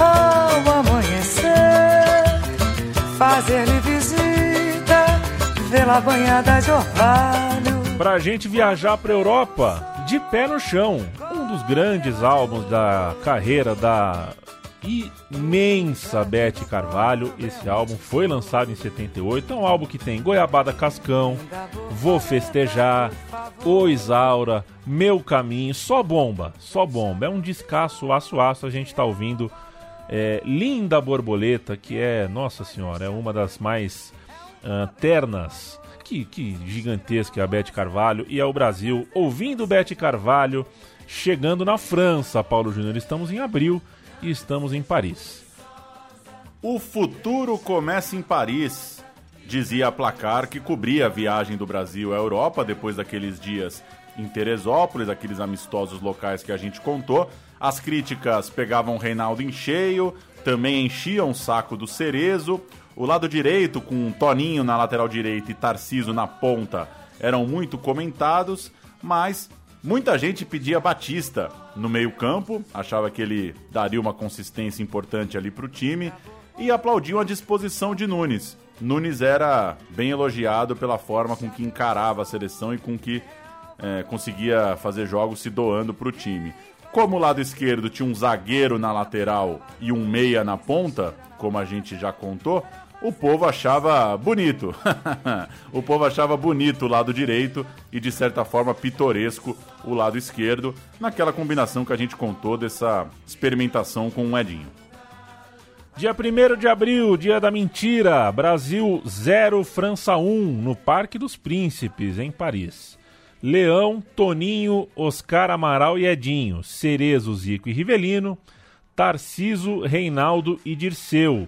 ao amanhecer, fazer-lhe visita, pela banhada de orvalho. Pra gente viajar pra Europa, De Pé no Chão, um dos grandes álbuns da carreira da imensa Beth Carvalho. Esse álbum foi lançado em setenta e oito, é um álbum que tem Goiabada Cascão, Vou Festejar, O Isaura, Meu Caminho, só bomba, só bomba. É um descasso, aço, aço, a gente tá ouvindo é, Linda Borboleta, que é, nossa senhora, é uma das mais... Uh, ternas, que, que gigantesca é a Beth Carvalho, e é o Brasil ouvindo Beth Carvalho, chegando na França, Paulo Júnior. Estamos em abril e estamos em Paris. O futuro começa em Paris, dizia a Placar, que cobria a viagem do Brasil à Europa depois daqueles dias em Teresópolis, aqueles amistosos locais que a gente contou. As críticas pegavam Reinaldo em cheio, também enchiam o saco do Cerezo. O lado direito, com Toninho na lateral direita e Tarcísio na ponta, eram muito comentados, mas muita gente pedia Batista no meio-campo, achava que ele daria uma consistência importante ali para o time, e aplaudiam a disposição de Nunes. Nunes era bem elogiado pela forma com que encarava a seleção e com que é, conseguia fazer jogos se doando para o time. Como o lado esquerdo tinha um zagueiro na lateral e um meia na ponta, como a gente já contou, o povo achava bonito. O povo achava bonito o lado direito e, de certa forma, pitoresco o lado esquerdo, naquela combinação que a gente contou dessa experimentação com o Edinho. Dia primeiro de abril, dia da mentira. Brasil zero, França um, no Parque dos Príncipes, em Paris. Leão, Toninho, Oscar, Amaral e Edinho, Cerezo, Zico e Rivelino, Tarcísio, Reinaldo e Dirceu.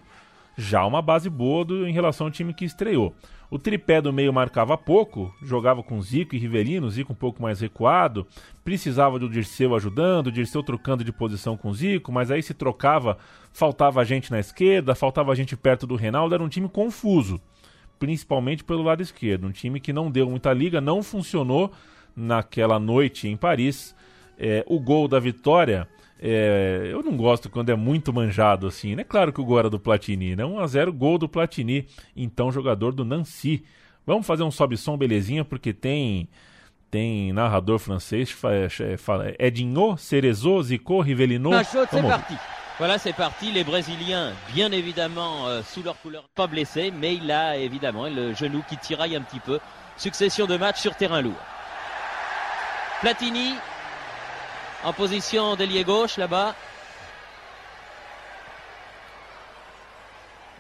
Já uma base boa do, em relação ao time que estreou. O tripé do meio marcava pouco, jogava com Zico e Rivelino, Zico um pouco mais recuado, precisava do Dirceu ajudando, o Dirceu trocando de posição com Zico, mas aí se trocava, faltava gente na esquerda, faltava gente perto do Reinaldo, era um time confuso, principalmente pelo lado esquerdo, um time que não deu muita liga, não funcionou naquela noite em Paris. É, o gol da vitória, é, eu não gosto quando é muito manjado assim, né? Claro que o gol era do Platini, né? um a zero, gol do Platini, então jogador do Nancy. Vamos fazer um sobe-som belezinha, porque tem, tem narrador francês, fala Edinho, Cerezo, Zico, Rivelino. Voilà, c'est parti. Les Brésiliens, bien évidemment, euh, sous leur couleur, pas blessés, mais il a évidemment le genou qui tiraille un petit peu. Succession de matchs sur terrain lourd. Platini, en position d'ailier gauche, là-bas.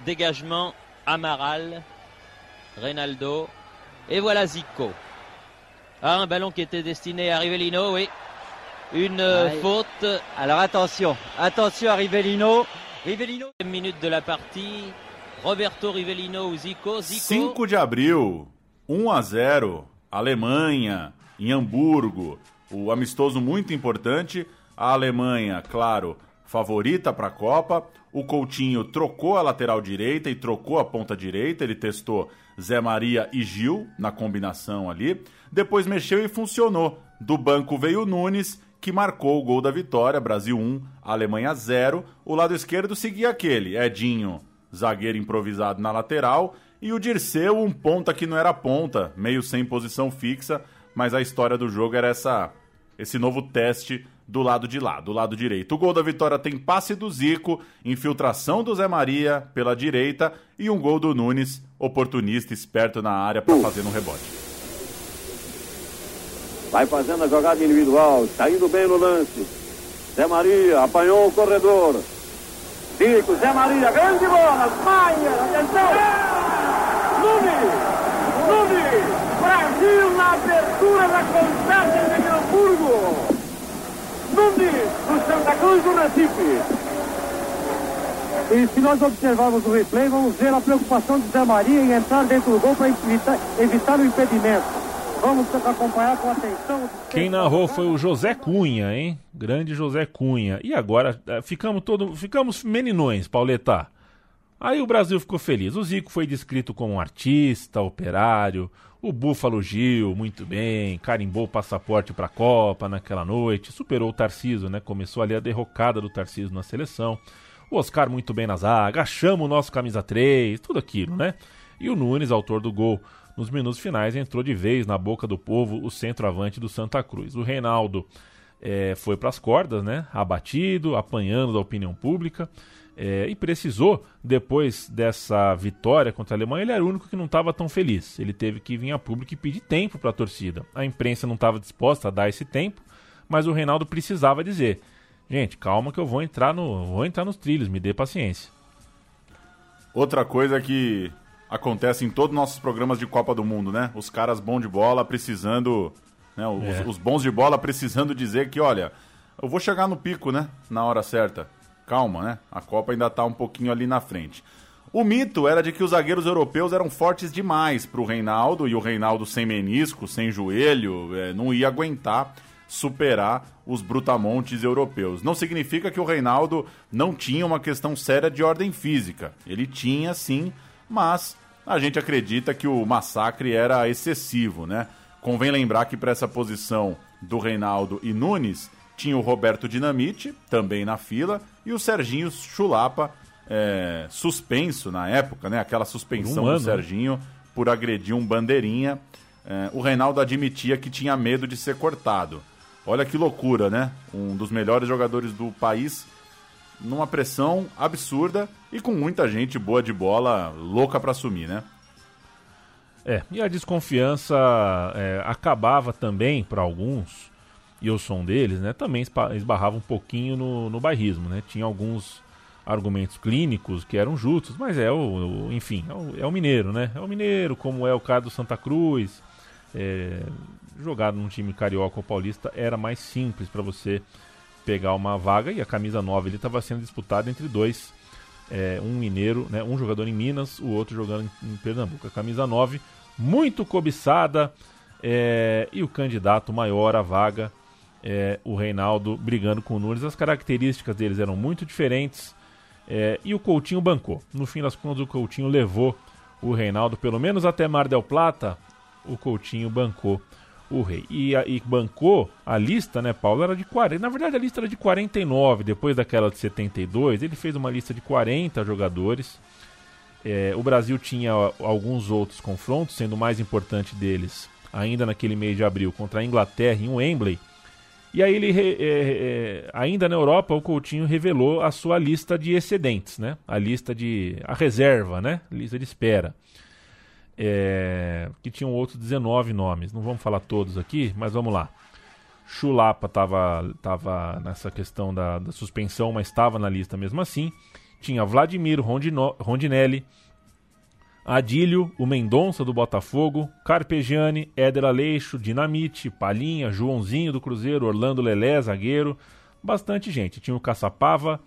Dégagement, Amaral, Reinaldo. Et voilà Zico. Ah, un ballon qui était destiné à Rivelino, oui. Une Aye. faute. Alors attention, attention à Rivelino. Rivelino. Minute de la partie. Roberto Rivelino, Zico, Zico. cinco de abril, um a zero, Alemanha, em Hamburgo. O amistoso muito importante. A Alemanha, claro, favorita para a Copa. O Coutinho trocou a lateral direita e trocou a ponta direita. Ele testou Zé Maria e Gil na combinação ali. Depois mexeu e funcionou. Do banco veio Nunes, que marcou o gol da vitória, Brasil um, Alemanha zero. O lado esquerdo seguia aquele, Edinho, zagueiro improvisado na lateral, e o Dirceu, um ponta que não era ponta, meio sem posição fixa, mas a história do jogo era essa, esse novo teste do lado de lá, do lado direito. O gol da vitória tem passe do Zico, infiltração do Zé Maria pela direita, e um gol do Nunes, oportunista, esperto na área para fazer um rebote. Vai fazendo a jogada individual, saindo bem no lance. Zé Maria apanhou o corredor. Zico, Zé Maria, grande bola. Maia, atenção. Nunes, Nunes. Brasil na abertura da contagem de Hamburgo. Nunes, do Santa Cruz do Recife. E se nós observarmos o replay, vamos ver a preocupação de Zé Maria em entrar dentro do gol para evitar, evitar o impedimento. Vamos acompanhar com atenção. Quem narrou foi o José Cunha, hein? Grande José Cunha. E agora ficamos, todo... ficamos meninões, Pauletá. Aí o Brasil ficou feliz. O Zico foi descrito como um artista, operário. O Búfalo Gil, muito bem. Carimbou o passaporte para a Copa naquela noite. Superou o Tarcísio, né? Começou ali a derrocada do Tarcísio na seleção. O Oscar muito bem na zaga. Achamos o nosso camisa três. Tudo aquilo, né? E o Nunes, autor do gol. Nos minutos finais, entrou de vez na boca do povo o centroavante do Santa Cruz. O Reinaldo é, foi para as cordas, né? Abatido, apanhando da opinião pública. É, e precisou, depois dessa vitória contra a Alemanha, ele era o único que não estava tão feliz. Ele teve que vir a público e pedir tempo para a torcida. A imprensa não estava disposta a dar esse tempo, mas o Reinaldo precisava dizer: gente, calma que eu vou entrar, no, vou entrar nos trilhos, me dê paciência. Outra coisa que... acontece em todos os nossos programas de Copa do Mundo, né? Os caras bons de bola precisando... né? Os, é. os bons de bola precisando dizer que, olha, eu vou chegar no pico, né? Na hora certa. Calma, né? A Copa ainda tá um pouquinho ali na frente. O mito era de que os zagueiros europeus eram fortes demais pro Reinaldo, e o Reinaldo sem menisco, sem joelho, é, não ia aguentar. superar os brutamontes europeus. Não significa que o Reinaldo não tinha uma questão séria de ordem física. Ele tinha, sim, mas a gente acredita que o massacre era excessivo, né? Convém lembrar que para essa posição do Reinaldo e Nunes, tinha o Roberto Dinamite, também na fila, e o Serginho Chulapa, é, suspenso na época, né? Aquela suspensão um do Serginho por agredir um bandeirinha. É, o Reinaldo admitia que tinha medo de ser cortado. Olha que loucura, né? Um dos melhores jogadores do país, numa pressão absurda e com muita gente boa de bola, louca para assumir, né? É, e a desconfiança é, acabava também para alguns, e eu sou um deles, né? Também esbarrava um pouquinho no, no bairrismo, né? Tinha alguns argumentos clínicos que eram justos, mas é o, o enfim, é o, é o mineiro, né? É o mineiro, como é o caso do Santa Cruz, é, jogado num time carioca ou paulista, era mais simples para você pegar uma vaga, e a camisa nove ele estava sendo disputada entre dois, é, um mineiro, né? Um jogador em Minas, o outro jogando em Pernambuco. A camisa nove, muito cobiçada, é, e o candidato maior à vaga, é, o Reinaldo brigando com o Nunes. As características deles eram muito diferentes, é, e o Coutinho bancou. No fim das contas, o Coutinho levou o Reinaldo, pelo menos até Mar del Plata, o Coutinho bancou o rei. E, a, e bancou a lista, né, Paulo? Era de quarenta. Na verdade, a lista era de quarenta e nove, depois daquela de setenta e dois. Ele fez uma lista de quarenta jogadores. É, o Brasil tinha alguns outros confrontos, sendo o mais importante deles, ainda naquele mês de abril, contra a Inglaterra em Wembley. E aí, ele, é, é, ainda na Europa, o Coutinho revelou a sua lista de excedentes, né? A lista de... a reserva, né? Lista de espera. É, que tinham outros dezenove nomes. Não vamos falar todos aqui, mas vamos lá. Chulapa estava tava nessa questão da, da suspensão, mas estava na lista mesmo assim. Tinha Vladimir Rondino, Rondinelli, Adílio, o Mendonça do Botafogo, Carpegiani, Éder Aleixo, Dinamite, Palhinha, Joãozinho do Cruzeiro, Orlando Lelé, zagueiro, bastante gente. Tinha o Caçapava,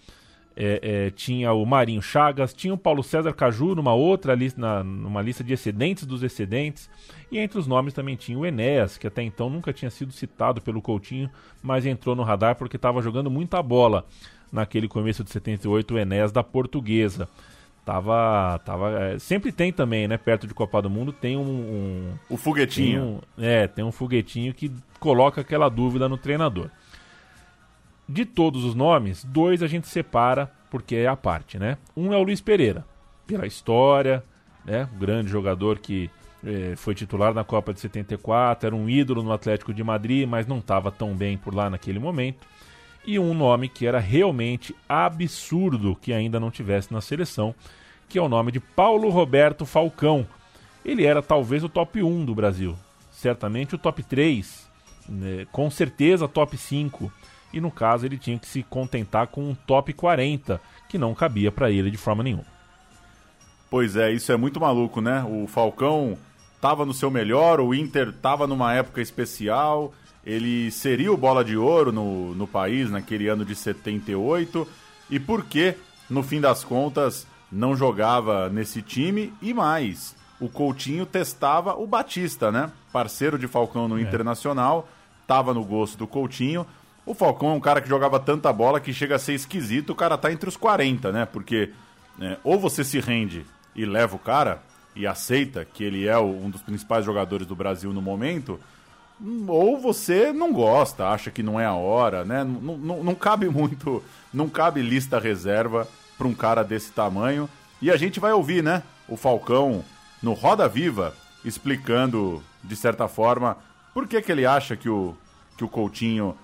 é, é, tinha o Marinho Chagas, tinha o Paulo César Caju numa outra lista, na, numa lista de excedentes dos excedentes, e entre os nomes também tinha o Enéas, que até então nunca tinha sido citado pelo Coutinho, mas entrou no radar porque estava jogando muita bola. Naquele começo de setenta e oito, o Enéas da Portuguesa. Tava, tava, é, sempre tem também, né? Perto de Copa do Mundo tem um... um o foguetinho. Tem um, é, tem um foguetinho que coloca aquela dúvida no treinador. De todos os nomes, dois a gente separa, porque é a parte, né? Um é o Luiz Pereira, pela história, né? Um grande jogador que é, foi titular na Copa de setenta e quatro, era um ídolo no Atlético de Madrid, mas não estava tão bem por lá naquele momento. E um nome que era realmente absurdo que ainda não tivesse na seleção, que é o nome de Paulo Roberto Falcão. Ele era talvez o top um do Brasil, certamente o top três, né? Com certeza top cinco, e no caso ele tinha que se contentar com um top quarenta, que não cabia para ele de forma nenhuma. Pois é, isso é muito maluco, né? O Falcão estava no seu melhor, o Inter estava numa época especial... Ele seria o bola de ouro no, no país naquele ano de setenta e oito, e por que, no fim das contas, não jogava nesse time? E mais, o Coutinho testava o Batista, né? Parceiro de Falcão no é. Internacional, estava no gosto do Coutinho. O Falcão é um cara que jogava tanta bola que chega a ser esquisito, o cara tá entre os quarenta, né? Porque é, ou você se rende e leva o cara e aceita que ele é o, um dos principais jogadores do Brasil no momento... ou você não gosta, acha que não é a hora, né? Não, não, não cabe muito, não cabe lista reserva para um cara desse tamanho. E a gente vai ouvir, né? O Falcão no Roda Viva explicando, de certa forma, por que que ele acha que o, que o Coutinho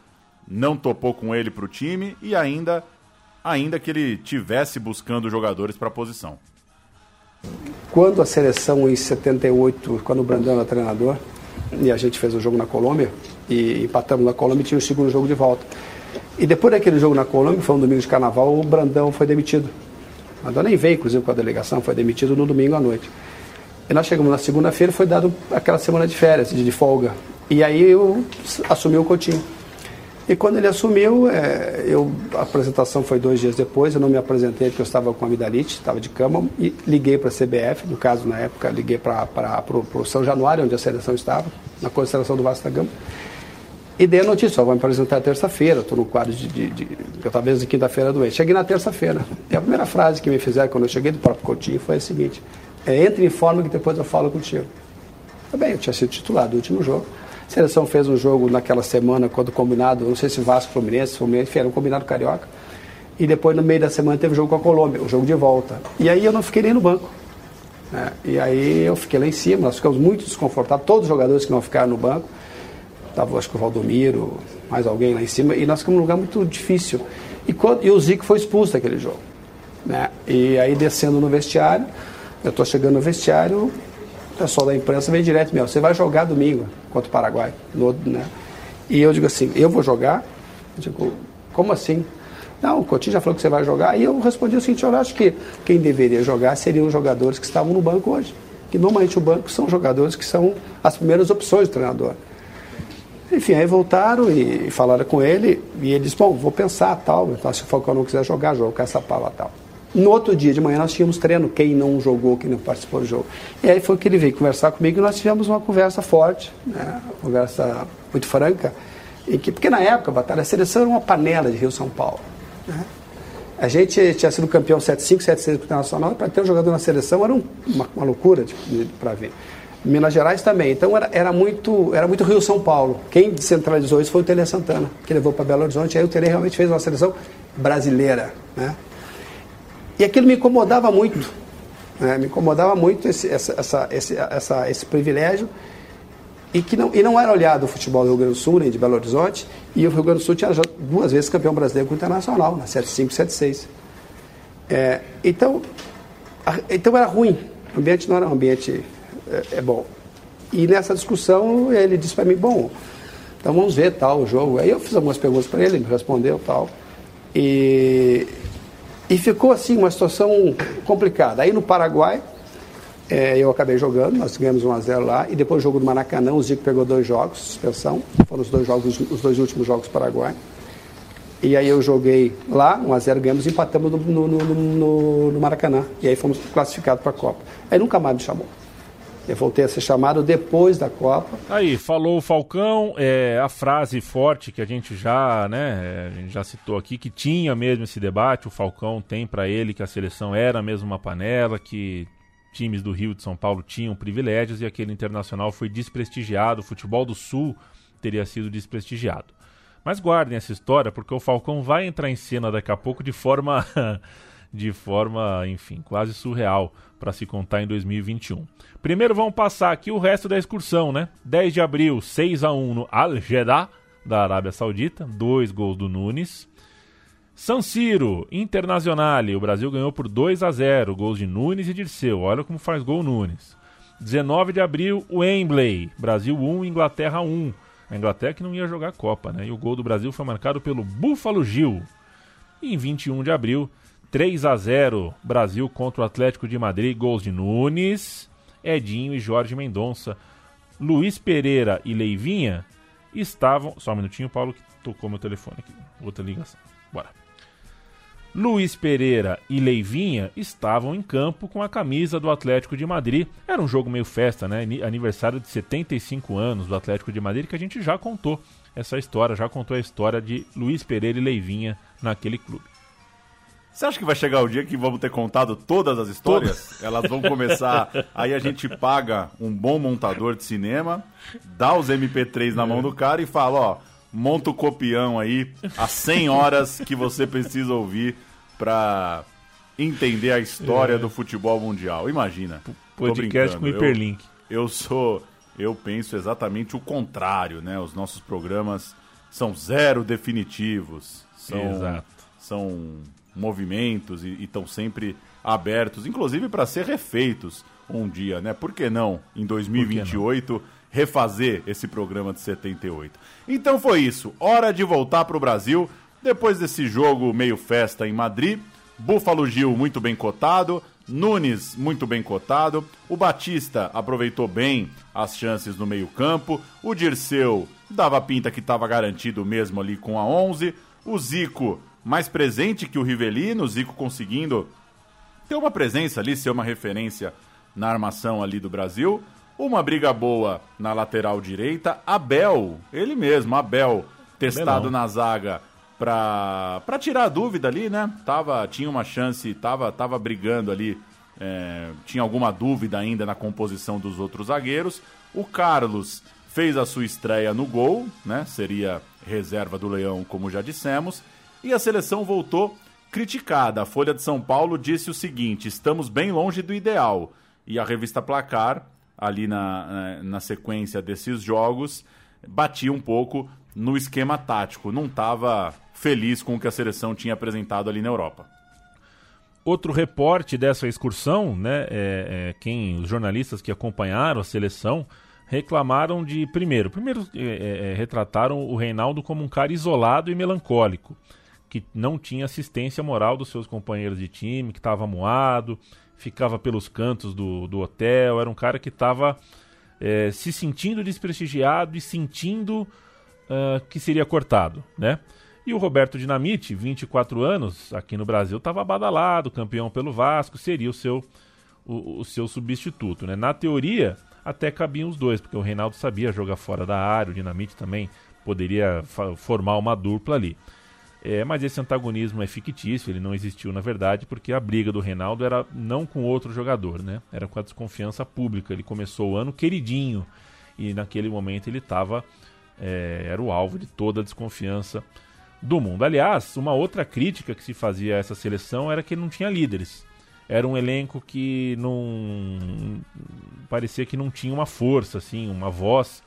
não topou com ele para o time e ainda, ainda que ele tivesse buscando jogadores para a posição. Quando a seleção em setenta e oito, quando o Brandão era treinador... e a gente fez o jogo na Colômbia e empatamos na Colômbia e tinha o segundo jogo de volta, e depois daquele jogo na Colômbia, foi um domingo de carnaval, o Brandão foi demitido. O Brandão nem veio, inclusive, com a delegação, foi demitido no domingo à noite, e nós chegamos na segunda-feira, foi dado aquela semana de férias, de folga, e aí eu assumi o Coutinho, e quando ele assumiu, é, eu, a apresentação foi dois dias depois, eu não me apresentei porque eu estava com a amidalite, estava de cama, e liguei para a C B F, no caso, na época, liguei para o São Januário, onde a seleção estava, na concentração do Vasco da Gama, E dei a notícia, ó, vai me apresentar terça-feira, estou no quadro de, de, de, eu estava desde quinta-feira doente. Cheguei na terça-feira, e a primeira frase que me fizeram quando eu cheguei do próprio Coutinho foi a seguinte, é, entre em forma que depois eu falo contigo. Tá bem, eu tinha sido titular do último jogo. A seleção fez um jogo naquela semana, quando combinado, não sei se Vasco, Fluminense, Fluminense, era um combinado carioca, e depois no meio da semana teve um jogo com a Colômbia, um jogo de volta. E aí eu não fiquei nem no banco. Né? E aí eu fiquei lá em cima, nós ficamos muito desconfortáveis, todos os jogadores que não ficaram no banco, estava acho que o Valdomiro, mais alguém lá em cima, e nós ficamos num lugar muito difícil. E, quando, e o Zico foi expulso daquele jogo. Né? E aí descendo no vestiário, eu estou chegando no vestiário, o pessoal da imprensa veio direto, meu, você vai jogar domingo contra o Paraguai. No, né? E eu digo assim, eu vou jogar? Eu digo, como assim? Não, o Coutinho já falou que você vai jogar. E eu respondi o seguinte, eu acho que quem deveria jogar seriam os jogadores que estavam no banco hoje. Que normalmente o banco são jogadores que são as primeiras opções do treinador. Enfim, aí voltaram e falaram com ele, e ele disse, bom, vou pensar, tal, então, se o Falcão não quiser jogar, jogo com essa pala, tal. No outro dia de manhã nós tínhamos treino, quem não jogou, quem não participou do jogo. E aí foi que ele veio conversar comigo e nós tivemos uma conversa forte, né? Uma conversa muito franca, em que, porque na época, Batalha, a seleção era uma panela de Rio-São Paulo. Né? A gente tinha sido campeão setenta e cinco, setenta e seis internacional, para ter um jogador na seleção era um, uma, uma loucura para ver. Minas Gerais também, então era, era, muito, era muito Rio-São Paulo. Quem descentralizou isso foi o Tele Santana, que levou para Belo Horizonte, aí o Tele realmente fez uma seleção brasileira, né? E aquilo me incomodava muito, né? Me incomodava muito esse, essa, essa, esse, essa, esse privilégio, e, que não, e não era olhado o futebol do Rio Grande do Sul, nem de Belo Horizonte, e o Rio Grande do Sul tinha já duas vezes campeão brasileiro com o Internacional, na setenta e cinco, setenta e seis. É, então, a, então era ruim, o ambiente não era um ambiente... É, é bom. E nessa discussão ele disse para mim, bom, então vamos ver tal o jogo. Aí eu fiz algumas perguntas para ele, ele me respondeu tal. E, e ficou assim uma situação complicada. Aí no Paraguai, é, eu acabei jogando, nós ganhamos um a zero lá, e depois o jogo do Maracanã, o Zico pegou dois jogos, suspensão, foram os dois jogos, os dois últimos jogos do Paraguai. E aí eu joguei lá, um a zero, ganhamos e empatamos no, no, no, no, no Maracanã. E aí fomos classificados para a Copa. Aí nunca mais me chamou. Eu voltei a ser chamado depois da Copa. Aí, falou o Falcão, é, a frase forte que a gente já, né, a gente já citou aqui, que tinha mesmo esse debate, o Falcão tem para ele que a seleção era mesmo uma panela, que times do Rio e de São Paulo tinham privilégios e aquele Internacional foi desprestigiado, o futebol do Sul teria sido desprestigiado. Mas guardem essa história, porque o Falcão vai entrar em cena daqui a pouco de forma, de forma, enfim, quase surreal, para se contar em dois mil e vinte e um. Primeiro vamos passar aqui o resto da excursão, né? dez de abril, seis a um no Al-Jeddah, da Arábia Saudita, dois gols do Nunes. San Siro, Internazionale, o Brasil ganhou por dois a zero, gols de Nunes e Dirceu, olha como faz gol Nunes. dezenove de abril, Wembley, Brasil um, Inglaterra um. A Inglaterra que não ia jogar a Copa, né? E o gol do Brasil foi marcado pelo Búfalo Gil. E em vinte e um de abril, três a zero, Brasil contra o Atlético de Madrid, gols de Nunes, Edinho e Jorge Mendonça. Luiz Pereira e Leivinha estavam... Só um minutinho, Paulo, que tocou meu telefone aqui. Outra ligação. Bora. Luiz Pereira e Leivinha estavam em campo com a camisa do Atlético de Madrid. Era um jogo meio festa, né? Aniversário de setenta e cinco anos do Atlético de Madrid, que a gente já contou essa história, já contou a história de Luiz Pereira e Leivinha naquele clube. Você acha que vai chegar o dia que vamos ter contado todas as histórias? Todas. Elas vão começar... Aí a gente paga um bom montador de cinema, dá os M P três na mão do cara e fala, ó, monta o copião aí, as cem horas que você precisa ouvir pra entender a história é. do futebol mundial. Imagina. Podcast com hiperlink. Eu, eu sou... Eu penso exatamente o contrário, né? Os nossos programas são zero definitivos. São, exato. São... movimentos e estão sempre abertos, inclusive para ser refeitos um dia, né? Por que não, em dois mil e vinte e oito, não? refazer esse programa de setenta e oito? Então foi isso, hora de voltar para o Brasil, depois desse jogo meio festa em Madrid, Búfalo Gil muito bem cotado, Nunes muito bem cotado, o Batista aproveitou bem as chances no meio campo, o Dirceu dava pinta que estava garantido mesmo ali com a onze, o Zico... mais presente que o Rivelino, Zico conseguindo ter uma presença ali, ser uma referência na armação ali do Brasil. Uma briga boa na lateral direita. Abel, ele mesmo, Abel, testado Belão. na zaga pra, pra tirar a dúvida ali, né? Tava, tinha uma chance, tava, tava brigando ali, é, tinha alguma dúvida ainda na composição dos outros zagueiros. O Carlos fez a sua estreia no gol, né? Seria reserva do Leão, como já dissemos. E a seleção voltou criticada. A Folha de São Paulo disse o seguinte: estamos bem longe do ideal. E a revista Placar, ali na, na sequência desses jogos, batia um pouco no esquema tático. Não estava feliz com o que a seleção tinha apresentado ali na Europa. Outro reporte dessa excursão, né, é, é, quem, os jornalistas que acompanharam a seleção reclamaram de, primeiro, primeiro é, é, retrataram o Reinaldo como um cara isolado e melancólico, que não tinha assistência moral dos seus companheiros de time, que estava amuado, ficava pelos cantos do, do hotel, era um cara que estava é, se sentindo desprestigiado e sentindo uh, que seria cortado, né? E o Roberto Dinamite, vinte e quatro anos, aqui no Brasil, estava badalado, campeão pelo Vasco, seria o seu, o, o seu substituto, né? Na teoria, até cabiam os dois, porque o Reinaldo sabia jogar fora da área, o Dinamite também poderia fa- formar uma dupla ali. É, mas esse antagonismo é fictício, ele não existiu na verdade, porque a briga do Reinaldo era não com outro jogador, né? Era com a desconfiança pública. Ele começou o ano queridinho e naquele momento ele estava, é, era o alvo de toda a desconfiança do mundo. Aliás, uma outra crítica que se fazia a essa seleção era que ele não tinha líderes. Era um elenco que não... parecia que não tinha uma força, assim, uma voz.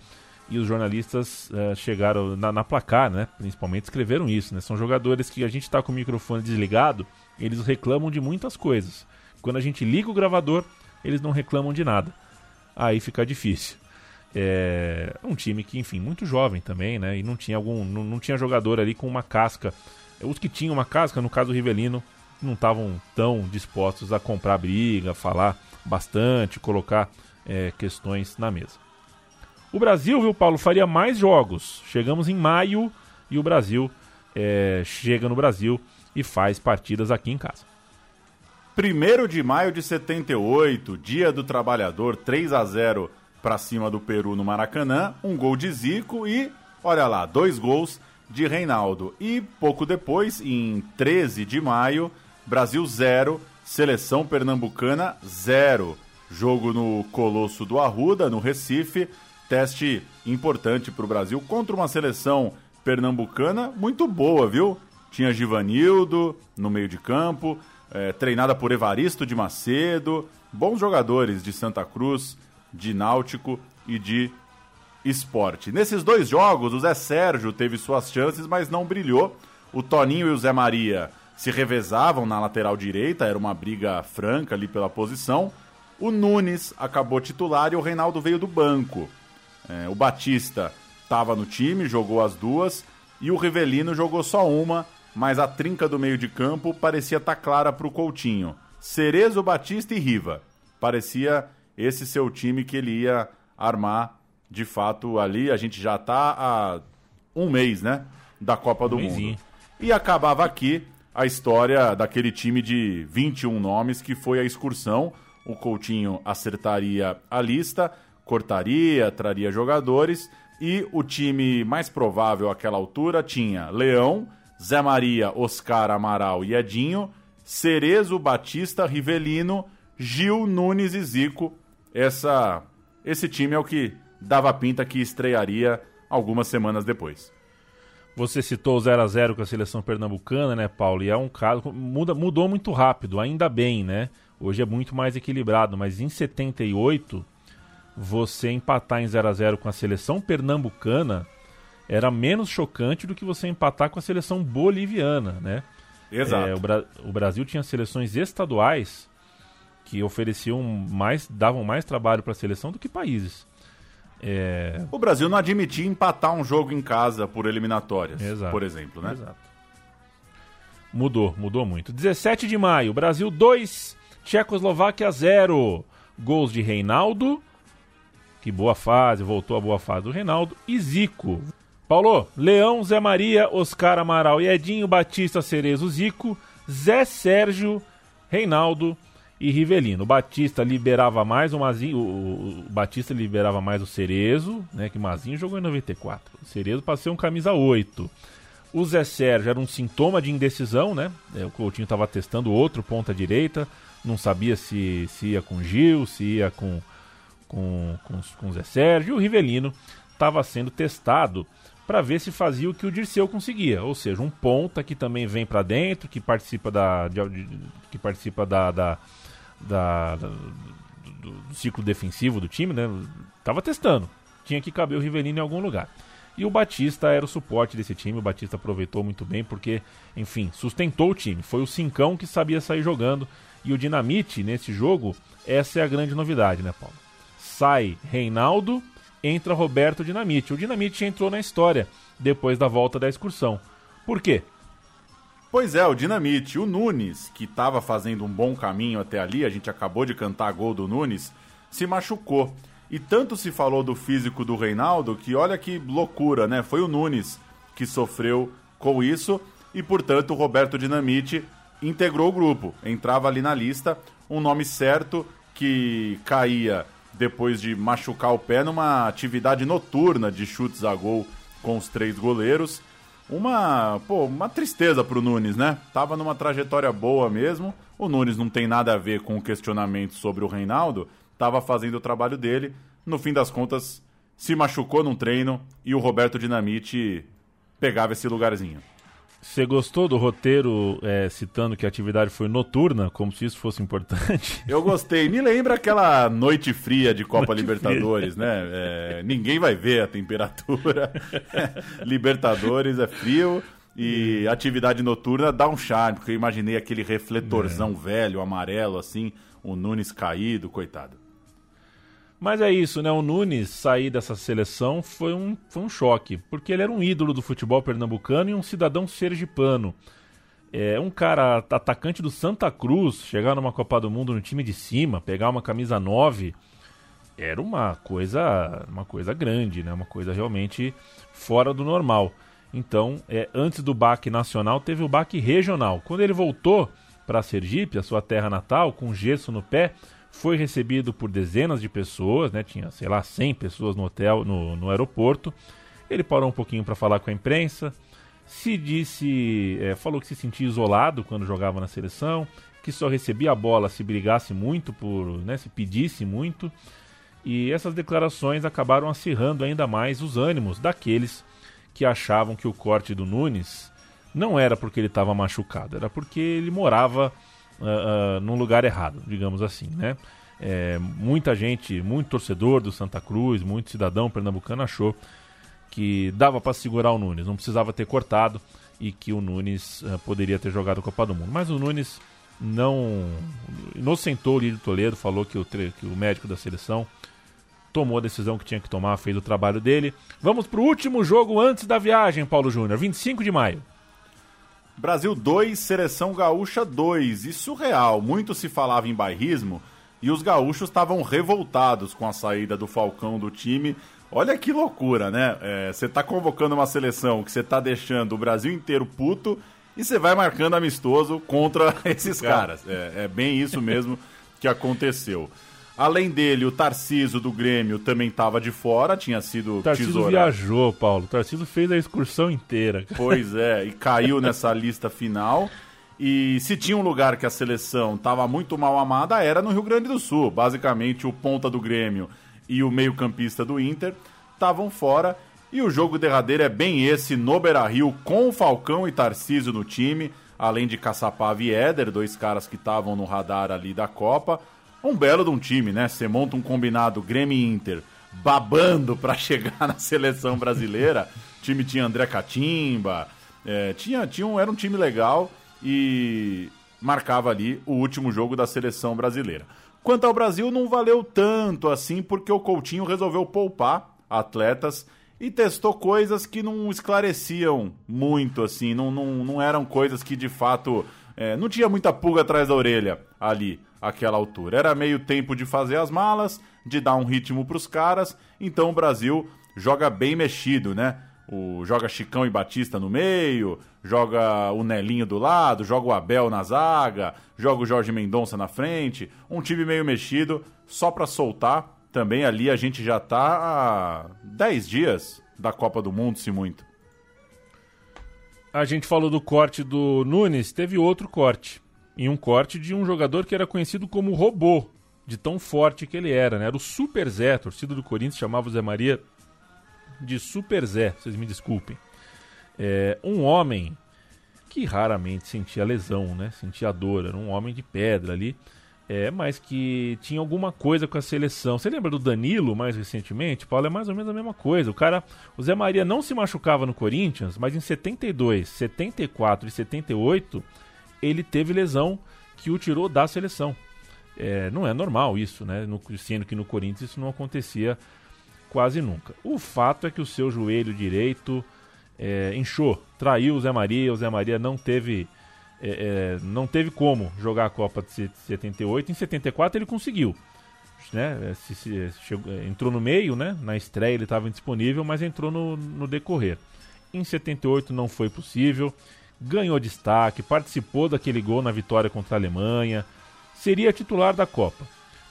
E os jornalistas uh, chegaram na, na Placar, né? Principalmente escreveram isso, né? São jogadores que a gente está com o microfone desligado, eles reclamam de muitas coisas. Quando a gente liga o gravador, eles não reclamam de nada. Aí fica difícil. É um time que, enfim, muito jovem também, né? E não tinha, algum, não, não tinha jogador ali com uma casca. Os que tinham uma casca, no caso do Rivelino, não estavam tão dispostos a comprar briga, falar bastante, colocar é, questões na mesa. O Brasil, viu, Paulo, faria mais jogos. Chegamos em maio e o Brasil é, chega no Brasil e faz partidas aqui em casa. primeiro de maio de setenta e oito, dia do trabalhador, três a zero para cima do Peru no Maracanã, um gol de Zico e, olha lá, dois gols de Reinaldo. E pouco depois, em treze de maio, Brasil zero, seleção pernambucana zero. Jogo no Colosso do Arruda, no Recife. Teste importante para o Brasil contra uma seleção pernambucana muito boa, viu? Tinha Givanildo no meio de campo, é, treinada por Evaristo de Macedo, bons jogadores de Santa Cruz, de Náutico e de Sport. Nesses dois jogos, o Zé Sérgio teve suas chances, mas não brilhou. O Toninho e o Zé Maria se revezavam na lateral direita, era uma briga franca ali pela posição. O Nunes acabou titular e o Reinaldo veio do banco. É, o Batista estava no time, jogou as duas, e o Rivelino jogou só uma, mas a trinca do meio de campo parecia estar tá clara para o Coutinho. Cerezo, Batista e Riva. Parecia esse seu time que ele ia armar, de fato, ali. A gente já está há um mês, né, da Copa um do mêsinho. Mundo. E acabava aqui a história daquele time de vinte e um nomes que foi a excursão. O Coutinho acertaria a lista, cortaria, traria jogadores, e o time mais provável àquela altura tinha Leão, Zé Maria, Oscar, Amaral e Edinho, Cerezo, Batista, Rivelino, Gil, Nunes e Zico. Essa, esse time é o que dava pinta que estrearia algumas semanas depois. Você citou o zero a zero com a seleção pernambucana, né, Paulo? E é um caso, muda, mudou muito rápido, ainda bem, né? Hoje é muito mais equilibrado, mas em setenta e oito... você empatar em zero a zero com a seleção pernambucana era menos chocante do que você empatar com a seleção boliviana, né? Exato. É, o, Bra- o Brasil tinha seleções estaduais que ofereciam mais, davam mais trabalho para a seleção do que países. É... O Brasil não admitia empatar um jogo em casa por eliminatórias, exato, por exemplo, né? Exato. Mudou, mudou muito. dezessete de maio, Brasil dois, Tchecoslováquia zero. Gols de Reinaldo... que boa fase, voltou a boa fase do Reinaldo, e Zico. Paulo, Leão, Zé Maria, Oscar, Amaral e Edinho, Batista, Cerezo, Zico, Zé Sérgio, Reinaldo e Rivelino. O Batista liberava mais o Mazinho, o, o Batista liberava mais o Cerezo, né, que o Mazinho jogou em noventa e quatro. O Cerezo passou um camisa oito. O Zé Sérgio era um sintoma de indecisão, né? O Coutinho estava testando outro ponta direita, não sabia se, se ia com Gil, se ia com com, com, com o Zé Sérgio. E o Rivelino estava sendo testado para ver se fazia o que o Dirceu conseguia, ou seja, um ponta que também vem para dentro, que participa da de, que participa da, da, da, da do, do ciclo defensivo do time, né? Tava testando, tinha que caber o Rivelino em algum lugar. E o Batista era o suporte desse time. O Batista aproveitou muito bem porque, enfim, sustentou o time. Foi o Cincão que sabia sair jogando. E o Dinamite, nesse jogo, essa é a grande novidade, né, Paulo? Sai Reinaldo, entra Roberto Dinamite. O Dinamite entrou na história depois da volta da excursão. Por quê? Pois é, o Dinamite. O Nunes, que estava fazendo um bom caminho até ali, a gente acabou de cantar gol do Nunes, se machucou. E tanto se falou do físico do Reinaldo que olha que loucura, né? Foi o Nunes que sofreu com isso e, portanto, o Roberto Dinamite integrou o grupo. Entrava ali na lista, um nome certo que caía depois de machucar o pé numa atividade noturna de chutes a gol com os três goleiros. Uma, pô, uma tristeza pro Nunes, né? Tava numa trajetória boa mesmo. O Nunes não tem nada a ver com o questionamento sobre o Reinaldo. Estava fazendo o trabalho dele, no fim das contas se machucou num treino e o Roberto Dinamite pegava esse lugarzinho. Você gostou do roteiro é, citando que a atividade foi noturna, como se isso fosse importante? Eu gostei, me lembra aquela noite fria de Copa noite Libertadores, fria. Né? É, ninguém vai ver a temperatura, Libertadores é frio e hum. atividade noturna dá um charme, porque eu imaginei aquele refletorzão é. velho, amarelo assim, o Nunes caído, coitado. Mas é isso, né? O Nunes sair dessa seleção foi um, foi um choque, porque ele era um ídolo do futebol pernambucano e um cidadão sergipano. É, um cara atacante do Santa Cruz, chegar numa Copa do Mundo no time de cima, pegar uma camisa nove, era uma coisa, uma coisa grande, né? Uma coisa realmente fora do normal. Então, é, antes do baque nacional, teve o baque regional. Quando ele voltou para Sergipe, a sua terra natal, com gesso no pé, foi recebido por dezenas de pessoas, né? Tinha, sei lá, cem pessoas no hotel, no, no aeroporto. Ele parou um pouquinho para falar com a imprensa, se disse, é, falou que se sentia isolado quando jogava na seleção, que só recebia a bola se brigasse muito, por, né? Se pedisse muito. E essas declarações acabaram acirrando ainda mais os ânimos daqueles que achavam que o corte do Nunes não era porque ele estava machucado, era porque ele morava Uh, uh, num lugar errado, digamos assim, né? É, muita gente, muito torcedor do Santa Cruz, muito cidadão pernambucano achou que dava para segurar o Nunes, não precisava ter cortado e que o Nunes uh, poderia ter jogado a Copa do Mundo. Mas o Nunes não inocentou o Lídio Toledo, falou que o, tre... que o médico da seleção tomou a decisão que tinha que tomar, fez o trabalho dele. Vamos para o último jogo antes da viagem, Paulo Júnior, vinte e cinco de maio. Brasil dois, Seleção Gaúcha dois. E surreal, muito se falava em bairrismo e os gaúchos estavam revoltados com a saída do Falcão do time. Olha que loucura, né? Você é, tá convocando uma seleção que você tá deixando o Brasil inteiro puto e você vai marcando amistoso contra esses caras. É, é bem isso mesmo que aconteceu. Além dele, o Tarcísio do Grêmio também estava de fora, tinha sido tesourado. O Tarcísio viajou, Paulo. O Tarcísio fez a excursão inteira. Pois é, e caiu nessa lista final. E se tinha um lugar que a seleção estava muito mal amada, era no Rio Grande do Sul. Basicamente, o ponta do Grêmio e o meio-campista do Inter estavam fora. E o jogo derradeiro é bem esse, no Beira-Rio, com o Falcão e Tarcísio no time, além de Caçapava e Éder, dois caras que estavam no radar ali da Copa. Um belo de um time, né? Você monta um combinado Grêmio e Inter babando pra chegar na seleção brasileira. O time tinha André Catimba, é, tinha, tinha um, era um time legal e marcava ali o último jogo da seleção brasileira. Quanto ao Brasil, não valeu tanto assim porque o Coutinho resolveu poupar atletas e testou coisas que não esclareciam muito, assim, não, não, não eram coisas que de fato... É, não tinha muita pulga atrás da orelha ali, àquela altura. Era meio tempo de fazer as malas, de dar um ritmo pros caras. Então o Brasil joga bem mexido, né? O, joga Chicão e Batista no meio, joga o Nelinho do lado, joga o Abel na zaga, joga o Jorge Mendonça na frente. Um time meio mexido, só para soltar. Também ali a gente já tá a dez dias da Copa do Mundo, se muito. A gente falou do corte do Nunes, teve outro corte. E um corte de um jogador que era conhecido como Robô, de tão forte que ele era, né? Era o Super Zé, a torcida do Corinthians chamava o Zé Maria de Super Zé, vocês me desculpem. É, um homem que raramente sentia lesão, né? Sentia dor, era um homem de pedra ali, é, mas que tinha alguma coisa com a seleção. Você lembra do Danilo, mais recentemente? Paulo, é mais ou menos a mesma coisa. O cara, o Zé Maria não se machucava no Corinthians, mas em setenta e dois, setenta e quatro e setenta e oito ele teve lesão que o tirou da seleção. É, não é normal isso, né? No, sendo que no Corinthians isso não acontecia quase nunca. O fato é que o seu joelho direito é, inchou, traiu o Zé Maria. O Zé Maria não teve, é, é, não teve como jogar a Copa de setenta e oito. Em setenta e quatro ele conseguiu, né? Se, se, chegou, entrou no meio, né? Na estreia ele estava indisponível, mas entrou no, no decorrer. Em setenta e oito não foi possível, ganhou destaque, participou daquele gol na vitória contra a Alemanha, seria titular da Copa.